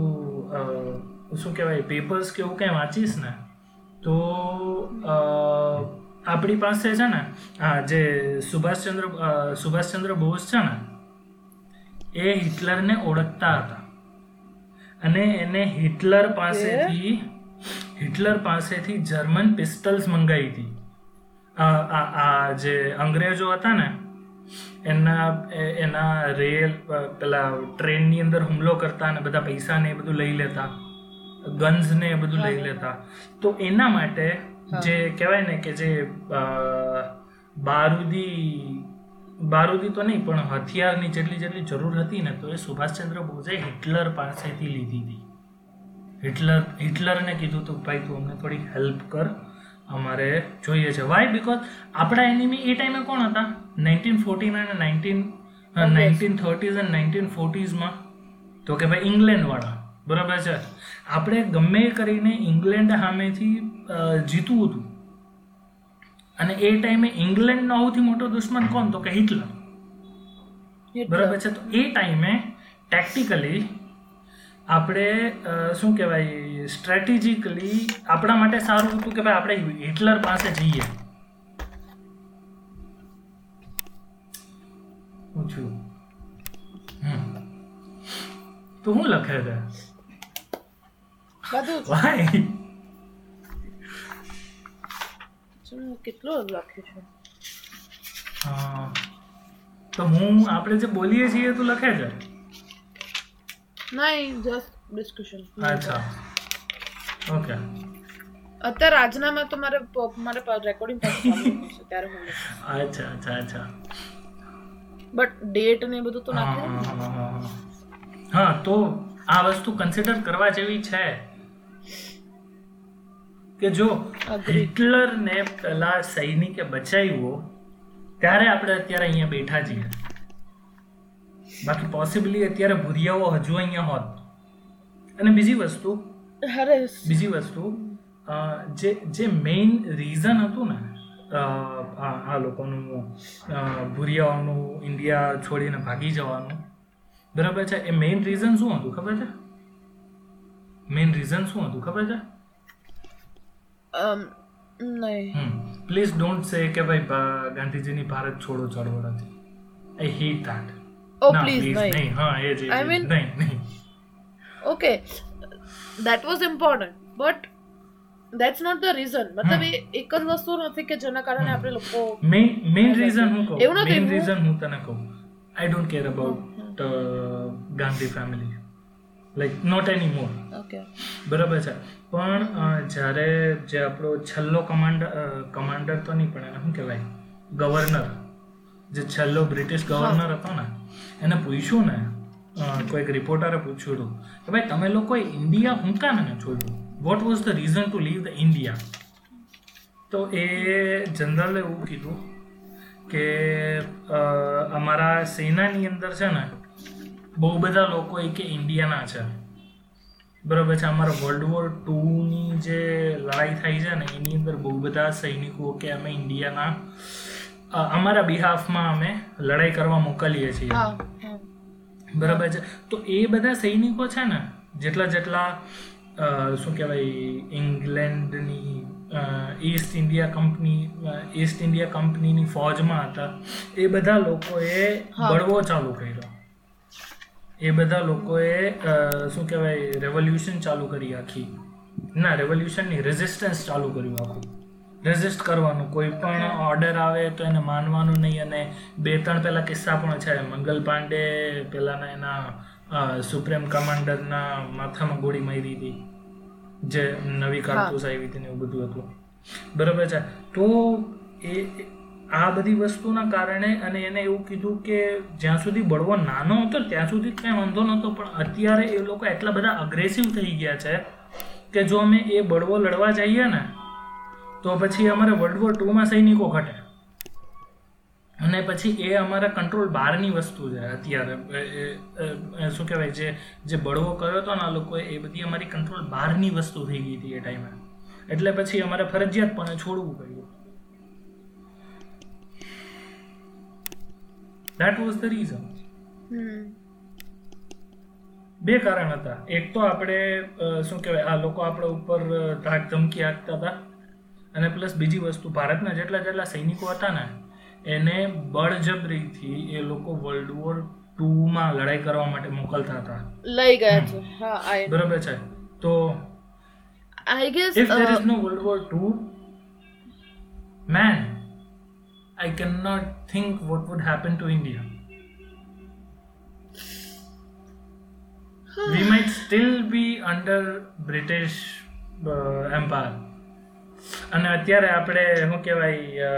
શું કહેવાય પેપર્સ કે એવું કંઈ વાંચીશ ને તો આપણી પાસે છે ને હા જે સુભાષચંદ્ર સુભાષચંદ્ર બોઝ છે ને એ હિટલરને ઓળખતા હતા અને એને હિટલર પાસેથી હિટલર પાસેથી જર્મન પિસ્ટલ્સ મંગાવી હતી. આ જે અંગ્રેજો હતા ને એના એના રેલ પેલા ટ્રેનની અંદર હુમલો કરતા અને બધા પૈસાને એ બધું લઈ લેતા, ગન્સને એ બધું લઈ લેતા. તો એના માટે જે કહેવાય ને કે જે બારૂદી બારૂદી તો નહીં પણ હથિયારની જેટલી જેટલી જરૂર હતી ને તો એ સુભાષચંદ્ર બોઝે હિટલર પાસેથી લીધી હતી. હિટલર હિટલરને કીધું હતું ભાઈ તું અમને થોડી હેલ્પ કર, અમારે જોઈએ છે. વાય બીકોઝ આપણા એનિમી એ ટાઈમે કોણ હતા? નાઇન્ટીન ફોર્ટીન અને નાઇન્ટીન નાઇન્ટીન થર્ટીઝ અને નાઇન્ટીન ફોર્ટીઝમાં તો કે ભાઈ ઇંગ્લેન્ડવાળા, બરાબર છે. આપણે ગમે કરીને ઇંગ્લેન્ડ સામેથી જીતવું હતું અને એ ટાઈમે ઇંગ્લેન્ડનો સૌથી મોટો દુશ્મન કોણ? તો કે હિટલર, બરાબર છે. તો એ ટાઈમે ટેક્ટિકલી આપણે શું કહેવાય સ્ટ્રેટેજિકલી આપણા માટે સારું હતું કે ભાઈ આપણે હિટલર પાસે જઈએ. પૂછ્યું તો હું લખે છે ભાઈ કેટલો લખ્યું છે. હા તો હું આપણે જે બોલીએ છીએ તું લખે છે. નહીં, જસ્ટ ડિસ્કશન. અચ્છા, ઓકે. અત્યારે આજનામાં તો મારે મારે રેકોર્ડિંગ કરવાનું છે ત્યારે હું. અચ્છા અચ્છા અચ્છા બટ ડેટ ને બધું તો નાખ્યું. હા, તો આ વસ્તુ કન્સિડર કરવા જેવી છે કે જો હિટલરને પેલા સૈનિકે બચાવ્યો ત્યારે આપણે અત્યારે અહીંયા બેઠા છીએ. બાકી પોસિબલી અત્યારે ભૂરિયાઓ હજુ અહીંયા હોત. અને બીજી વસ્તુ બીજી વસ્તુ જે જે મેઇન રીઝન હતું ને આ લોકોનું ભૂરિયાઓનું ઇન્ડિયા છોડીને ભાગી જવાનું, બરાબર છે, એ મેઇન રીઝન શું હતું ખબર છે? મેઇન રીઝન શું હતું ખબર છે? પ્લીઝ ડોન્ટ સે કે ભાઈ ગાંધીજીની ભારત છોડો ચળવળ હતી. I hate that. Oh, no, please, please nahin. Nahin. Haan, ye, ye, I mean, nahin, nahin. Okay, that was important, but that's not the reason. મતલબ એ એક જ વસ્તુ નથી કે જેના કારણે આપણે લોકો મેઇન મેઇન રીઝન હું કહું મેઇન રીઝન હું તને કહું I don't care about uh, Gandhi family, like not anymore. Okay, બરાબર છે. પણ જ્યારે જે આપણો છેલ્લો કમાન્ડર કમાન્ડર તો નહીં પણ એને શું કહેવાય ગવર્નર, જે છેલ્લો બ્રિટિશ ગવર્નર હતો ને એને પૂછ્યું ને કોઈક રિપોર્ટરે પૂછ્યું હતું કે ભાઈ તમે લોકોએ ઇન્ડિયા હું કામ એને છોડ્યું, what was the reason to leave the India? તો એ જનરલે એવું કીધું કે અમારા સેનાની અંદર છે ને બહુ બધા લોકો એ કે ઇન્ડિયાના છે, બરાબર છે. અમારા વર્લ્ડ વોર ટુની જે લડાઈ થાય છે ને એની અંદર બહુ બધા સૈનિકો કે અમે ઇન્ડિયાના અમારા બિહાફમાં અમે લડાઈ કરવા મોકલીએ છીએ, બરાબર છે. તો એ બધા સૈનિકો છે ને જેટલા જેટલા શું કહેવાય ઇંગ્લેન્ડની East India company East India કંપનીની ફોજમાં હતા એ બધા લોકોએ બળવો ચાલુ કર્યો એ બધા લોકોએ શું કહેવાય રેવોલ્યુશન ચાલુ કરી આખી, ના રેવોલ્યુશન નહીં રેઝિસ્ટન્સ ચાલુ કર્યું આખું, રેઝિસ્ટ કરવાનું, કોઈ પણ ઓર્ડર આવે તો એને માનવાનું નહીં. અને બે ત્રણ પહેલાં કિસ્સા પણ છે, મંગલ પાંડે પહેલાંના એના સુપ્રીમ કમાન્ડરના માથામાં ગોળી મારી હતી જે નવી કારતૂસ આવી હતી ને એવું બધું હતું, બરાબર છે. તો એ આ બધી વસ્તુના કારણે અને એને એવું કીધું કે જ્યાં સુધી બળવો નાનો હતો ત્યાં સુધી કંઈ વાંધો નહોતો, પણ અત્યારે એ લોકો એટલા બધા અગ્રેસિવ થઈ ગયા છે કે જો અમે એ બળવો લડવા જઈએ ને તો પછી અમારે વર્લ્ડ વોર ટુમાં સૈનિકો ઘટે, અને પછી એ અમારા કંટ્રોલ બહારની વસ્તુ છે અત્યારે. શું કહેવાય, જે જે બળવો કર્યો હતો ને આ લોકોએ, એ બધી અમારી કંટ્રોલ બહારની વસ્તુ થઈ ગઈ હતી એ ટાઈમે, એટલે પછી અમારે ફરજિયાતપણે છોડવું પડ્યું. That was the reason. બે કારણ હતા. એક તો આપણે શું કહેવાય, આ લોકો આપણા ઉપર ધાક ધમકી આપતા હતા, અને પ્લસ બીજી વસ્તુ ભારતના જેટલા જેટલા સૈનિકો હતા ને એને બળજબરીથી એ લોકો વર્લ્ડ વોર ટુમાં લડાઈ કરવા માટે મોકલતા હતા, લઈ ગયા છે. હા, બરાબર છે. તો I guess if there is no World War two, man, I cannot think what would happen to India. We might still be under British uh, Empire. અને અત્યારે આપણે શું કહેવાય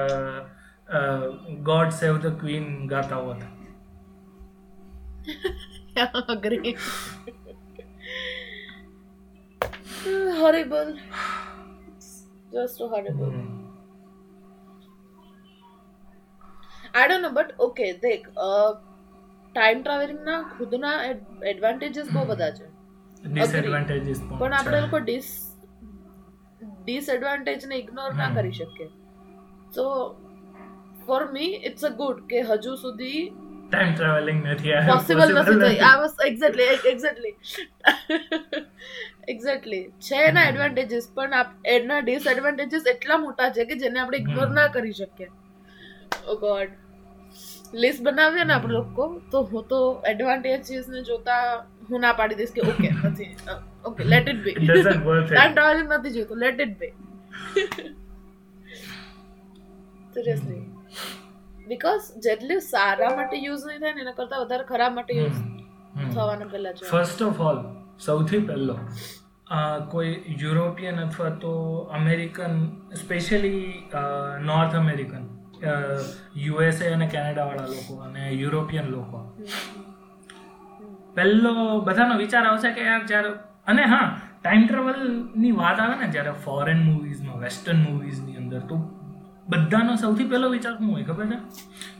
ગોડ સેવ ધ ક્વીન ગાતા હોત. Agree. Horrible. It's just so horrible. Mm. I don't know, but okay, દેખ time ટ્રાવેલિંગના ખુદના એડવાન્ટેજીસ બહુ બધા છે, ડિસએડવાન્ટેજીસ પણ, પણ આપણે લોકો ડિસ ડિસએડવાન્ટેજને ઇગ્નોર ના કરી શકીએ. So for me it's a good કે હજુ સુધી ટાઈમ ટ્રાવેલિંગ નથી આવ્યું, પોસિબલ નથી થઈ. આ વસ્તુ એક્ઝેક્ટલી એક્ઝેક્ટલી એક્ઝેક્ટલી છે એના એડવાન્ટેજીસ, પણ એના ડિસએડવાન્ટેજીસ એટલા મોટા છે કે જેને આપણે ઇગ્નોર ના કરી શકીએ. Oh God. લિસ્ટ બનાવીએ ને આપણે લોકો તો હું તો એડવાન્ટેજીસને જોતા હું ના પાડી દઈશ કે ઓકે નથી, okay let it be, time travelling નથી જોતું, let it be seriously, because જેટલું સારા માટે યુઝ નહીં થાય ને એના કરતાં વધારે ખરાબ માટે યુઝ થવાના પહેલાં જોઈએ. ફર્સ્ટ ઓફ ઓલ, સૌથી પહેલો કોઈ યુરોપિયન અથવા તો American, specially north American, USA અને કેનેડાવાળા લોકો અને યુરોપિયન લોકો, પહેલો બધાનો વિચાર આવશે કે યાર જ્યારે, અને હા ટાઈમ ટ્રાવેલની વાત આવે ને જ્યારે ફોરેન મૂવીઝમાં, વેસ્ટર્ન મૂવીઝની અંદર, તો બધાનો સૌથી પહેલો વિચાર શું હોય ખબર છે?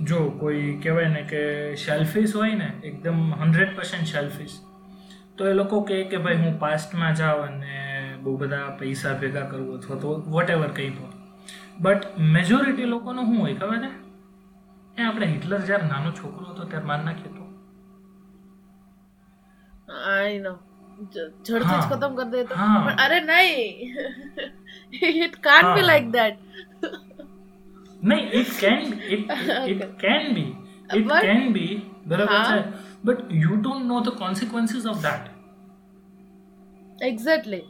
જો કોઈ કહેવાય ને કે શેલફિશ હોય ને, એકદમ હંડ્રેડ પર્સન્ટ શેલફિશ, તો એ લોકો કહે કે ભાઈ હું પાસ્ટમાં જાઉં અને બહુ બધા પૈસા ભેગા કરું અથવા તો વોટ એવર કંઈ પણ. બટ મેજોરિટી લોકોનું શું હોય ખબર છે? એ આપણે હિટલર જ્યારે નાનો છોકરો હતો ત્યારે માર નાખ્યો હતો. આઈ નો, ઝડપથી જ ખતમ કરી દેતો. પણ અરે નહીં, it can't be like that. નહીં, it can, it it can be, it can be, બરાબર છે. But you don't know the consequences of that. Exactly.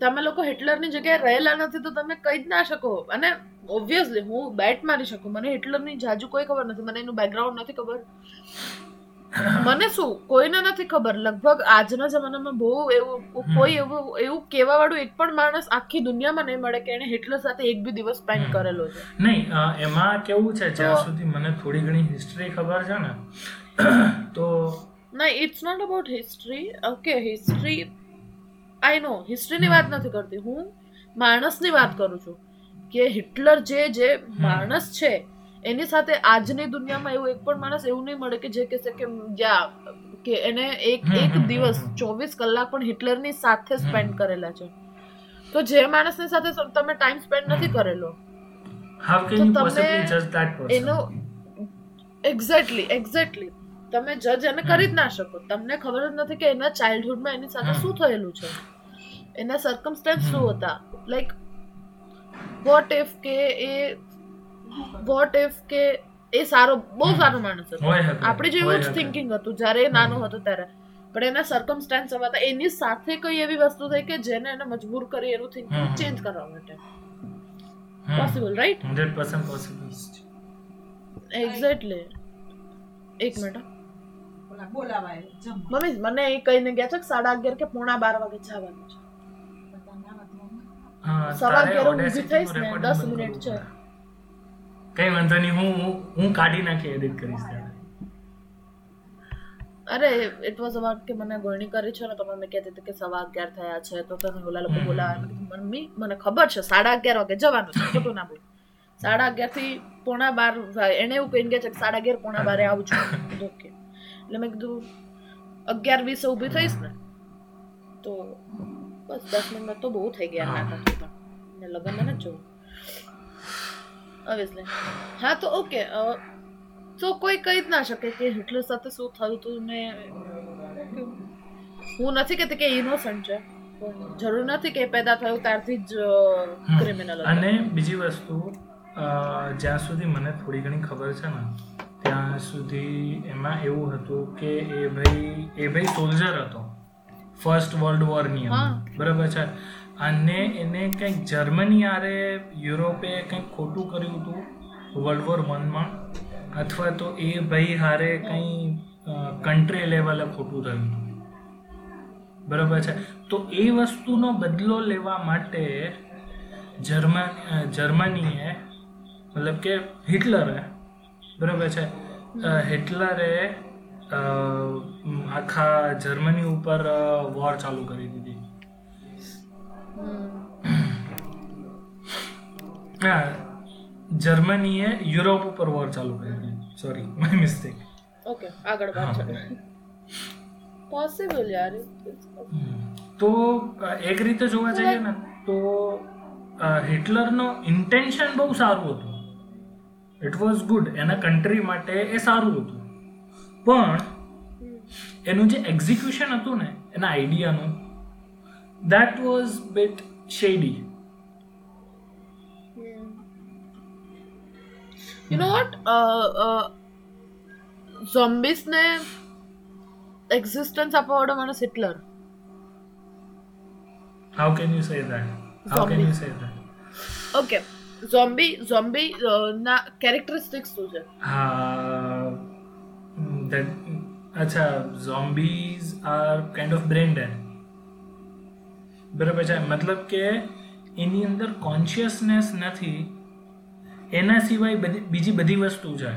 તમે લોકો હિટલરની જગ્યાએ રહેલા નથી તો તમે કહી જ ના શકો. અને ઓબ્વિયસલી હું બેટ મારી શકું, મને હિટલરની જાજુ કોઈ ખબર નથી, મને એનું બેકગ્રાઉન્ડ નથી ખબર, મને શું કોઈને નથી ખબર. લગભગ આજના જમાનામાં બહુ એવું કોઈ એવું એવું કહેવાવાળું એક પણ માણસ આખી દુનિયામાં નહીં મળે કે એને હિટલર સાથે એક બી દિવસ સ્પેન્ડ કરેલો છે. નહીં, એમાં કેવું છે, જ્યાં સુધી મને થોડી ઘણી હિસ્ટ્રી ખબર છે ને તો નહીં, it's not about history. Okay, history I know, હિસ્ટ્રીની વાત નથી કરતી હું, માણસની વાત કરું છું કે હિટલર જે જે માણસ છે એની સાથે આજની દુનિયામાં એવું એક પણ માણસ એવું નહીં મળે કે જે કહેશે કે યા કે એને એક એક દિવસ ચોવીસ કલાક પણ હિટલરની સાથે સ્પેન્ડ કરેલા છે. તો જે માણસની સાથે તમે ટાઈમ સ્પેન્ડ નથી કરેલો, તો તમે એનો એક્ઝેક્ટલી એક્ઝેક્ટલી તમે જજ એને કરી જ ના શકો. તમને ખબર જ નથી કે એના ચાઇલ્ડહુડમાં એની સાથે શું થયેલું છે, એના સર્કમસ્ટન્સ શું હતા. લાઈક વોટ ઇફ કે એ વોટ ઇફ કે એ સારો બહુ સારો માણસ હતો, આપણે જેવું જ થિંકિંગ હતું જ્યારે એ નાનો હતો ત્યારે, પણ એના સર્કમસ્ટાન્સ એવા હતા, એની સાથે કઈ એવી વસ્તુ થઈ કે જેને એને મજબૂર કરી એનું થિંકિંગ ચેન્જ કરવા માટે. Possible, right? Hundred percent possible. Exactly. એક મિનિટ બોલા બોલાવાય જમ મમ્મી મને એ કહીને ગયા છે કે સાડા અગિયાર કે પોણા બાર વાગે જવાનું છે. હા, સવારે ઊભી થઈશ ને દસ મિનિટ છે. કઈ વાંધો નહીં, હું હું કાઢી નાખી એડિટ કરીશ. અરે ઇટ વોઝ અબાઉટ કે મને ગોળણી કરી છે ને તો મને કહેતી હતી કે સવા અગિયાર થયા છે તો તમે ઓલા લોકો બોલાવે. મમ્મી મને ખબર છે સાડા અગિયાર વાગે જવાનું છે, ખોટું ના બોલ. સાડા અગિયાર થી પોણા બાર એને એવું કહીને ગયા છે કે સાડા અગિયાર પોણા બારે આવું છું. ઓકે, એટલે મેં કીધું અગિયાર વીસે ઊભી થઈશ ને તો બસ દસ મિનિટ તો બહુ થઈ ગયા નાટક ને લગ્નમાં જ જોવું ઓબ્વિયસલી. હા તો ઓકે, તો કોઈ કહી જ ના શકે કે હિટલર સાથે શું થયું હતું ને. હું નથી કહેતી કે ઇનોસન્ટ છે, પણ જરૂર નથી કે પેદા થયું ત્યારથી જ ક્રિમિનલ. અને બીજી વસ્તુ, જ્યાં સુધી મને થોડી ઘણી ખબર છે ને ત્યાં સુધી એમાં એવું હતું કે એ ભાઈ એ ભાઈ સોલ્જર હતો ફર્સ્ટ વર્લ્ડ વોરની અંદર, બરાબર છે. અને એને કંઈક જર્મની આરે યુરોપે કંઈક ખોટું કર્યું હતું વર્લ્ડ વોર વનમાં, અથવા તો એ ભાઈ હારે કંઈ કન્ટ્રી લેવલે ખોટું થયું હતું, બરાબર છે. તો એ વસ્તુનો બદલો લેવા માટે જર્મન જર્મનીએ મતલબ કે હિટલરે, બરાબર છે, હિટલરે આખા જર્મની ઉપર વોર ચાલુ કરી દીધી. હા, જર્મનીએ યુરોપ ઉપર વોર ચાલુ કરી. Sorry, my mistake. ઓકે, આગળ વાત ચાલુ. પોસિબલ યાર. તો એક રીતે જોવા જઈએ ને તો હિટલરનો ઇન્ટેન્શન બહુ સારું હતું. ઇટ વોઝ ગુડ, એના કન્ટ્રી માટે એ સારું હતું, પણ એનું જે એક્ઝિક્યુશન હતું ને એના આઈડિયાનું, that was bit shady. You know what? Zombies ને existence આપવાનો મને Hitler. How can you say that? How zombie. can you say that? Okay. Zombie, zombie ના characteristics શું છે? હા, અચ્છા, zombies are kind of brain dead. બરાબર છે, મતલબ કે એની અંદર consciousness નથી. એના સિવાય બધી બીજી બધી વસ્તુ છે,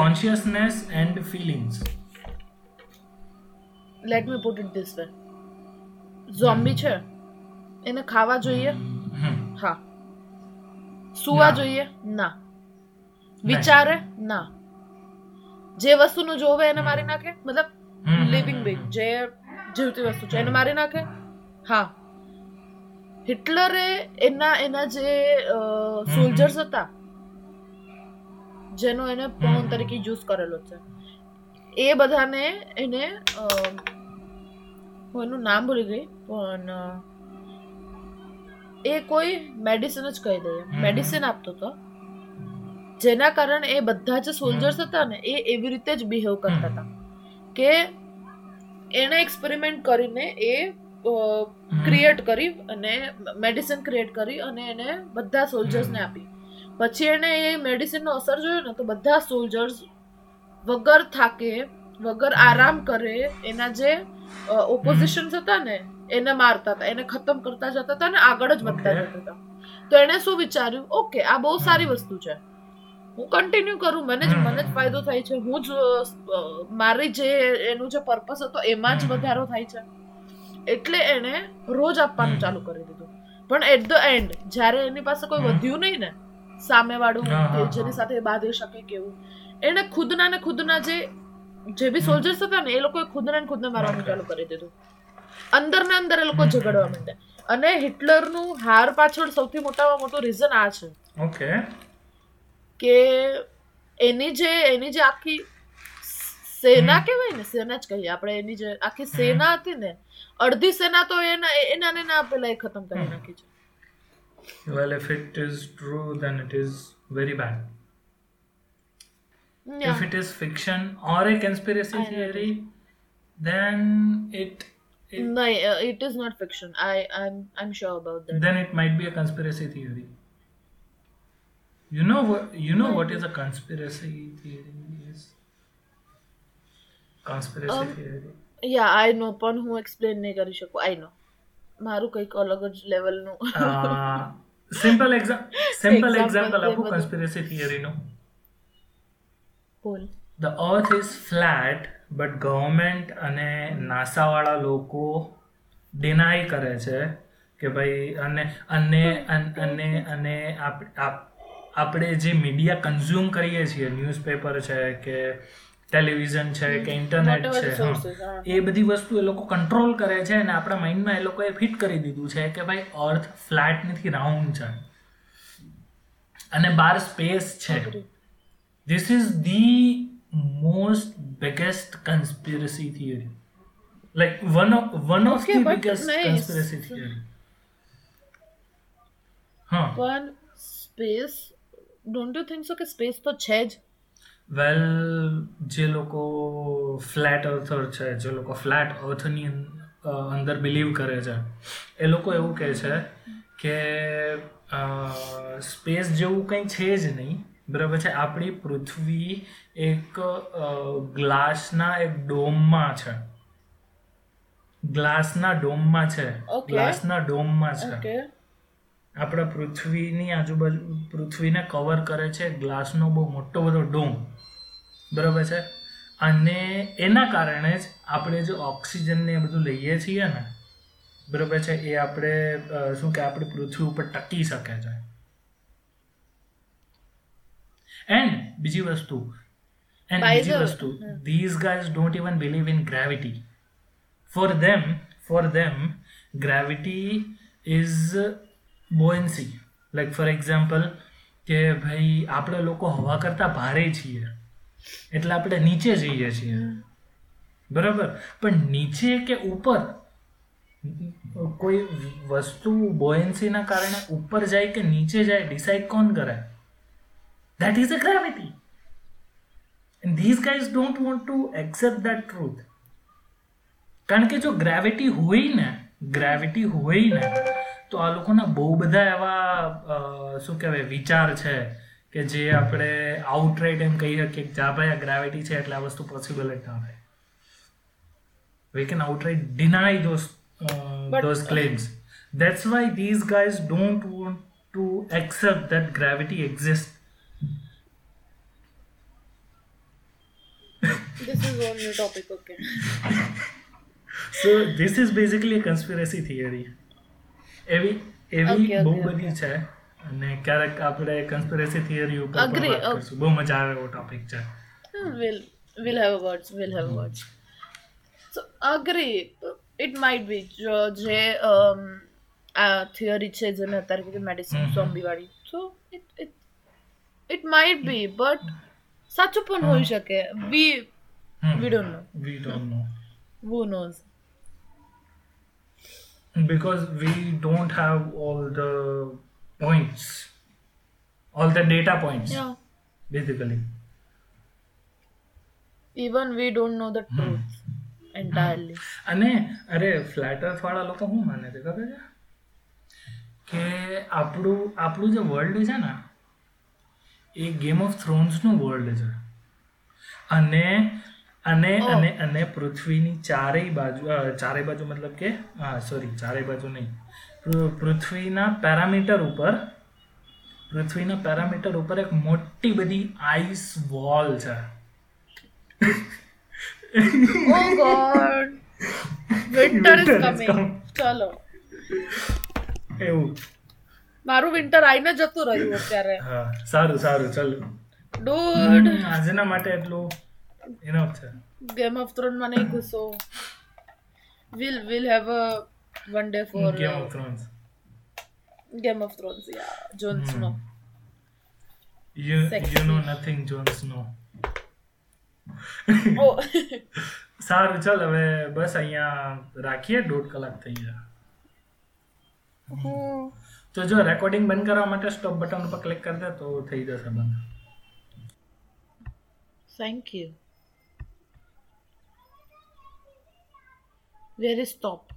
consciousness and feelings. Let me put it this way, zombie છે એને ખાવા જોઈએ? હા. સુવા જોઈએ? ના. વિચારે? ના. જે વસ્તુનું જોવે એને મારી નાખે, મતલબ લિવિંગ બિંગ, જે જીવતી વસ્તુ છે એને મારી નાખે? હા. હિટલરે એના એના જે સોલ્જર્સ હતા જેનો એને પાઉન તરીકે યુઝ કરેલો છે એ બધાને એને, હું એનું નામ ભૂલી ગઈ, પણ એ કોઈ મેડિસિન જ કહી દઈએ, મેડિસિન આપતો હતો જેના કારણે એ બધા જે સોલ્જર્સ હતા ને એ એવી રીતે જ બિહેવ કરતા હતા કે એને એક્સપેરિમેન્ટ કરીને એ ક્રિએટ કરી અને મેડિસિન ક્રિએટ કરી અને એને બધા સોલ્જર્સને આપી. પછી એને એ મેડિસિનનો અસર જોયો ને તો બધા સોલ્જર્સ વગર થાકે, વગર આરામ કરે, એના જે ઓપોઝિશન્સ હતા ને એને મારતા હતા, એને ખતમ કરતા જતા હતા ને આગળ જ વધતા જતા હતા. તો એણે શું વિચાર્યું? ઓકે, આ બહુ સારી વસ્તુ છે, હું કન્ટિન્યુ કરું, મને જ મને જ ફાયદો થાય છે, હું જ મારી જે એનું જે પર્પસ હતો એમાં જ વધારો થાય છે. એટલે એને રોજ આપવાનું ચાલુ કરી દીધું. પણ એટ ધ એન્ડ જ્યારે એની પાસે કોઈ વધ્યું નહીં ને સામેવાળું જેની સાથે બાંધી શકે કેવું, એને ખુદના ને ખુદના જે જે બી સોલ્જર્સ હતા ને એ લોકોએ ખુદના ને ખુદને મારવાનું ચાલુ કરી દીધું. અંદર ને અંદર એ લોકો ઝઘડવા માંડ્યા. અને હિટલરનું હાર પાછળ સૌથી મોટામાં મોટું રીઝન આ છે. ઓકે, કે એની જે એની જે આખી સેના કહેવાય ને, સેના જ કહીએ આપણે, એની જે આખી સેના હતી ને અડધી સેના તો એના એના ને ના પેલા એ ખતમ કરી નાખી છે. Well, if it is true, then it is very bad. If Yeah, it is fiction or a conspiracy I know that. theory, then it it No, uh, it is not fiction. I I'm I'm sure about that. then it might be a conspiracy theory. You know what you know Might what is be. a conspiracy theory is? Conspiracy Um, theory. yeah, I know, પણ હું explain નહીં કરી શકું. I know. મારું કંઈક અલગ જ લેવલનું Uh, simple exa- simple example example આપું બધું conspiracy theory નું. બોલ. The earth is flat, but government અને નાસા વાળા લોકો ડિનાય કરે છે કે ભાઈ, અને અને અન- અને અને આપ- આપ- આપણે જે મીડિયા કન્ઝ્યુમ કરીએ છીએ, ન્યૂઝપેપર છે કે ટેલિવિઝન છે કે વોટ ઇન્ટરનેટ એવર છે, ધ હા સોર્સિસ. હા એ બધી વસ્તુ એ લોકો કંટ્રોલ કરે છે, અને આપણા માઇન્ડમાં એ લોકોએ ફિટ કરી દીધું છે કે ભાઈ અર્થ ફ્લેટ નથી, રાઉન્ડ છે, અને બહાર સ્પેસ છે. અઘરી. This is the most biggest conspiracy theory. Like one of one of okay the but biggest નહીં conspiracy theory. Huh. પણ space don't you think so કે સ્પેસ તો છે જ. Well, જે લોકો ફ્લેટ અર્થર છે, જે લોકો ફ્લેટ અર્થની અંદર બિલીવ કરે છે, એ લોકો એવું કહે છે કે સ્પેસ જેવું કંઈ છે જ નહીં, બરાબર છે. આપણી પૃથ્વી એક ગ્લાસના એક ડોમમાં છે, ગ્લાસના ડોમમાં છે ઓકે ગ્લાસના ડોમમાં છે. ઓકે આપણા પૃથ્વીની આજુબાજુ પૃથ્વીને કવર કરે છે ગ્લાસનો બહુ મોટો બધો ડોમ, બરાબર છે. અને એના કારણે જ આપણે જે ઓક્સિજન ને એ બધું લઈએ છીએ ને, બરાબર છે, એ આપણે અ, શું કે આપણી પૃથ્વી ઉપર ટકી શકે છે. એન્ડ બીજી વસ્તુ એન્ડ બાય બીજી ધ વસ્તુ these guys don't even believe in gravity. For them, for them, gravity is buoyancy. Like for example, કે ભાઈ આપણે લોકો હવા કરતાં ભારે છીએ, એટલે આપણે નીચે જઈએ છીએ, બરાબર. પણ નીચે કે ઉપર કોઈ વસ્તુ બોયન્સીના કારણે ઉપર જાય કે નીચે જાય ડિસાઈડ કોણ કરે? That is a gravity. And these guys don't want to accept that truth. કારણ કે જો ગ્રેવિટી હોય ને ગ્રેવિટી હોય ને તો આ લોકોના બહુ બધા એવા અ, શું કહેવાય, વિચાર છે કે જે આપણે આઉટરાઇટ એમ કહી શકીએ કે જા ભાઈ આ ગ્રેવિટી છે એટલે આ વસ્તુ પોસિબલ જ ના થાય. We can outright deny those uh, but those claims. That's why these guys don't want to accept that gravity exists. This is on new topic. Okay So this is basically a conspiracy theory. એવી એવી okay બહુ okay okay બધી છે, અને ક્યારેક આપણે કન્સ્પિરસી theory ઉપર પણ અગ્રી. વાત કરશું. બહુ મજા આવે એવો ટોપિક છે. We'll we'll have words. We'll have hmm. words. So agree. It might be જો જે um, આ થિયરી છે જે મેં અત્યારે કીધી મેડિસિન હમ, હમ. ઝોમ્બી વાળી. So it it it might be, but સાચું પણ હોઈ હમ, શકે. We we hmm. don't know. We don't know. Who knows? Because we don't have all the points, all the data points, Yeah. basically. Even we don't know the truth hmm. Hmm. entirely. અને અરે flat અર્થ વાળા લોકો શું માને છે ખબર છે? કે આપણું આપણું જે વર્લ્ડ છે ને એ ગેમ ઓફ થ્રોન્સનું વર્લ્ડ છે, અને અને અને Oh, અને પૃથ્વીની ચારેય બાજુ અ, ચારેય બાજુ મતલબ કે હા સોરી ચારેય બાજુ નહીં, પૃ- પૃથ્વીના પેરામીટર ઉપર પૃથ્વીના પેરામીટર ઉપર એક મોટી બધી આઈસ વોલ છે. oh God. Winter is winter is coming. Come ચલો એવું. મારું વિન્ટર આઈને જતું રહ્યું અત્યારે. હા સારું સારું ચાલો. ડૂડ હમ આજના માટે એટલું એનફ છે. ગેમ ઓફ થ્રોન માં નહીં ઘુસો. Will will have a one day for Game of Thrones. Game of Thrones. Yeah Jon Snow hmm you you know sexy. nothing, Jon Snow. ઓ સારું ચાલ હવે બસ અહીંયા રાખીએ. દોઢ કલાક થઈ ગયા. હું તો જો રેકોર્ડિંગ બંધ કરવા માટે સ્ટોપ બટન ઉપર ક્લિક કરી દે તો થઈ જશે બંધ. Thank you. Where is stop?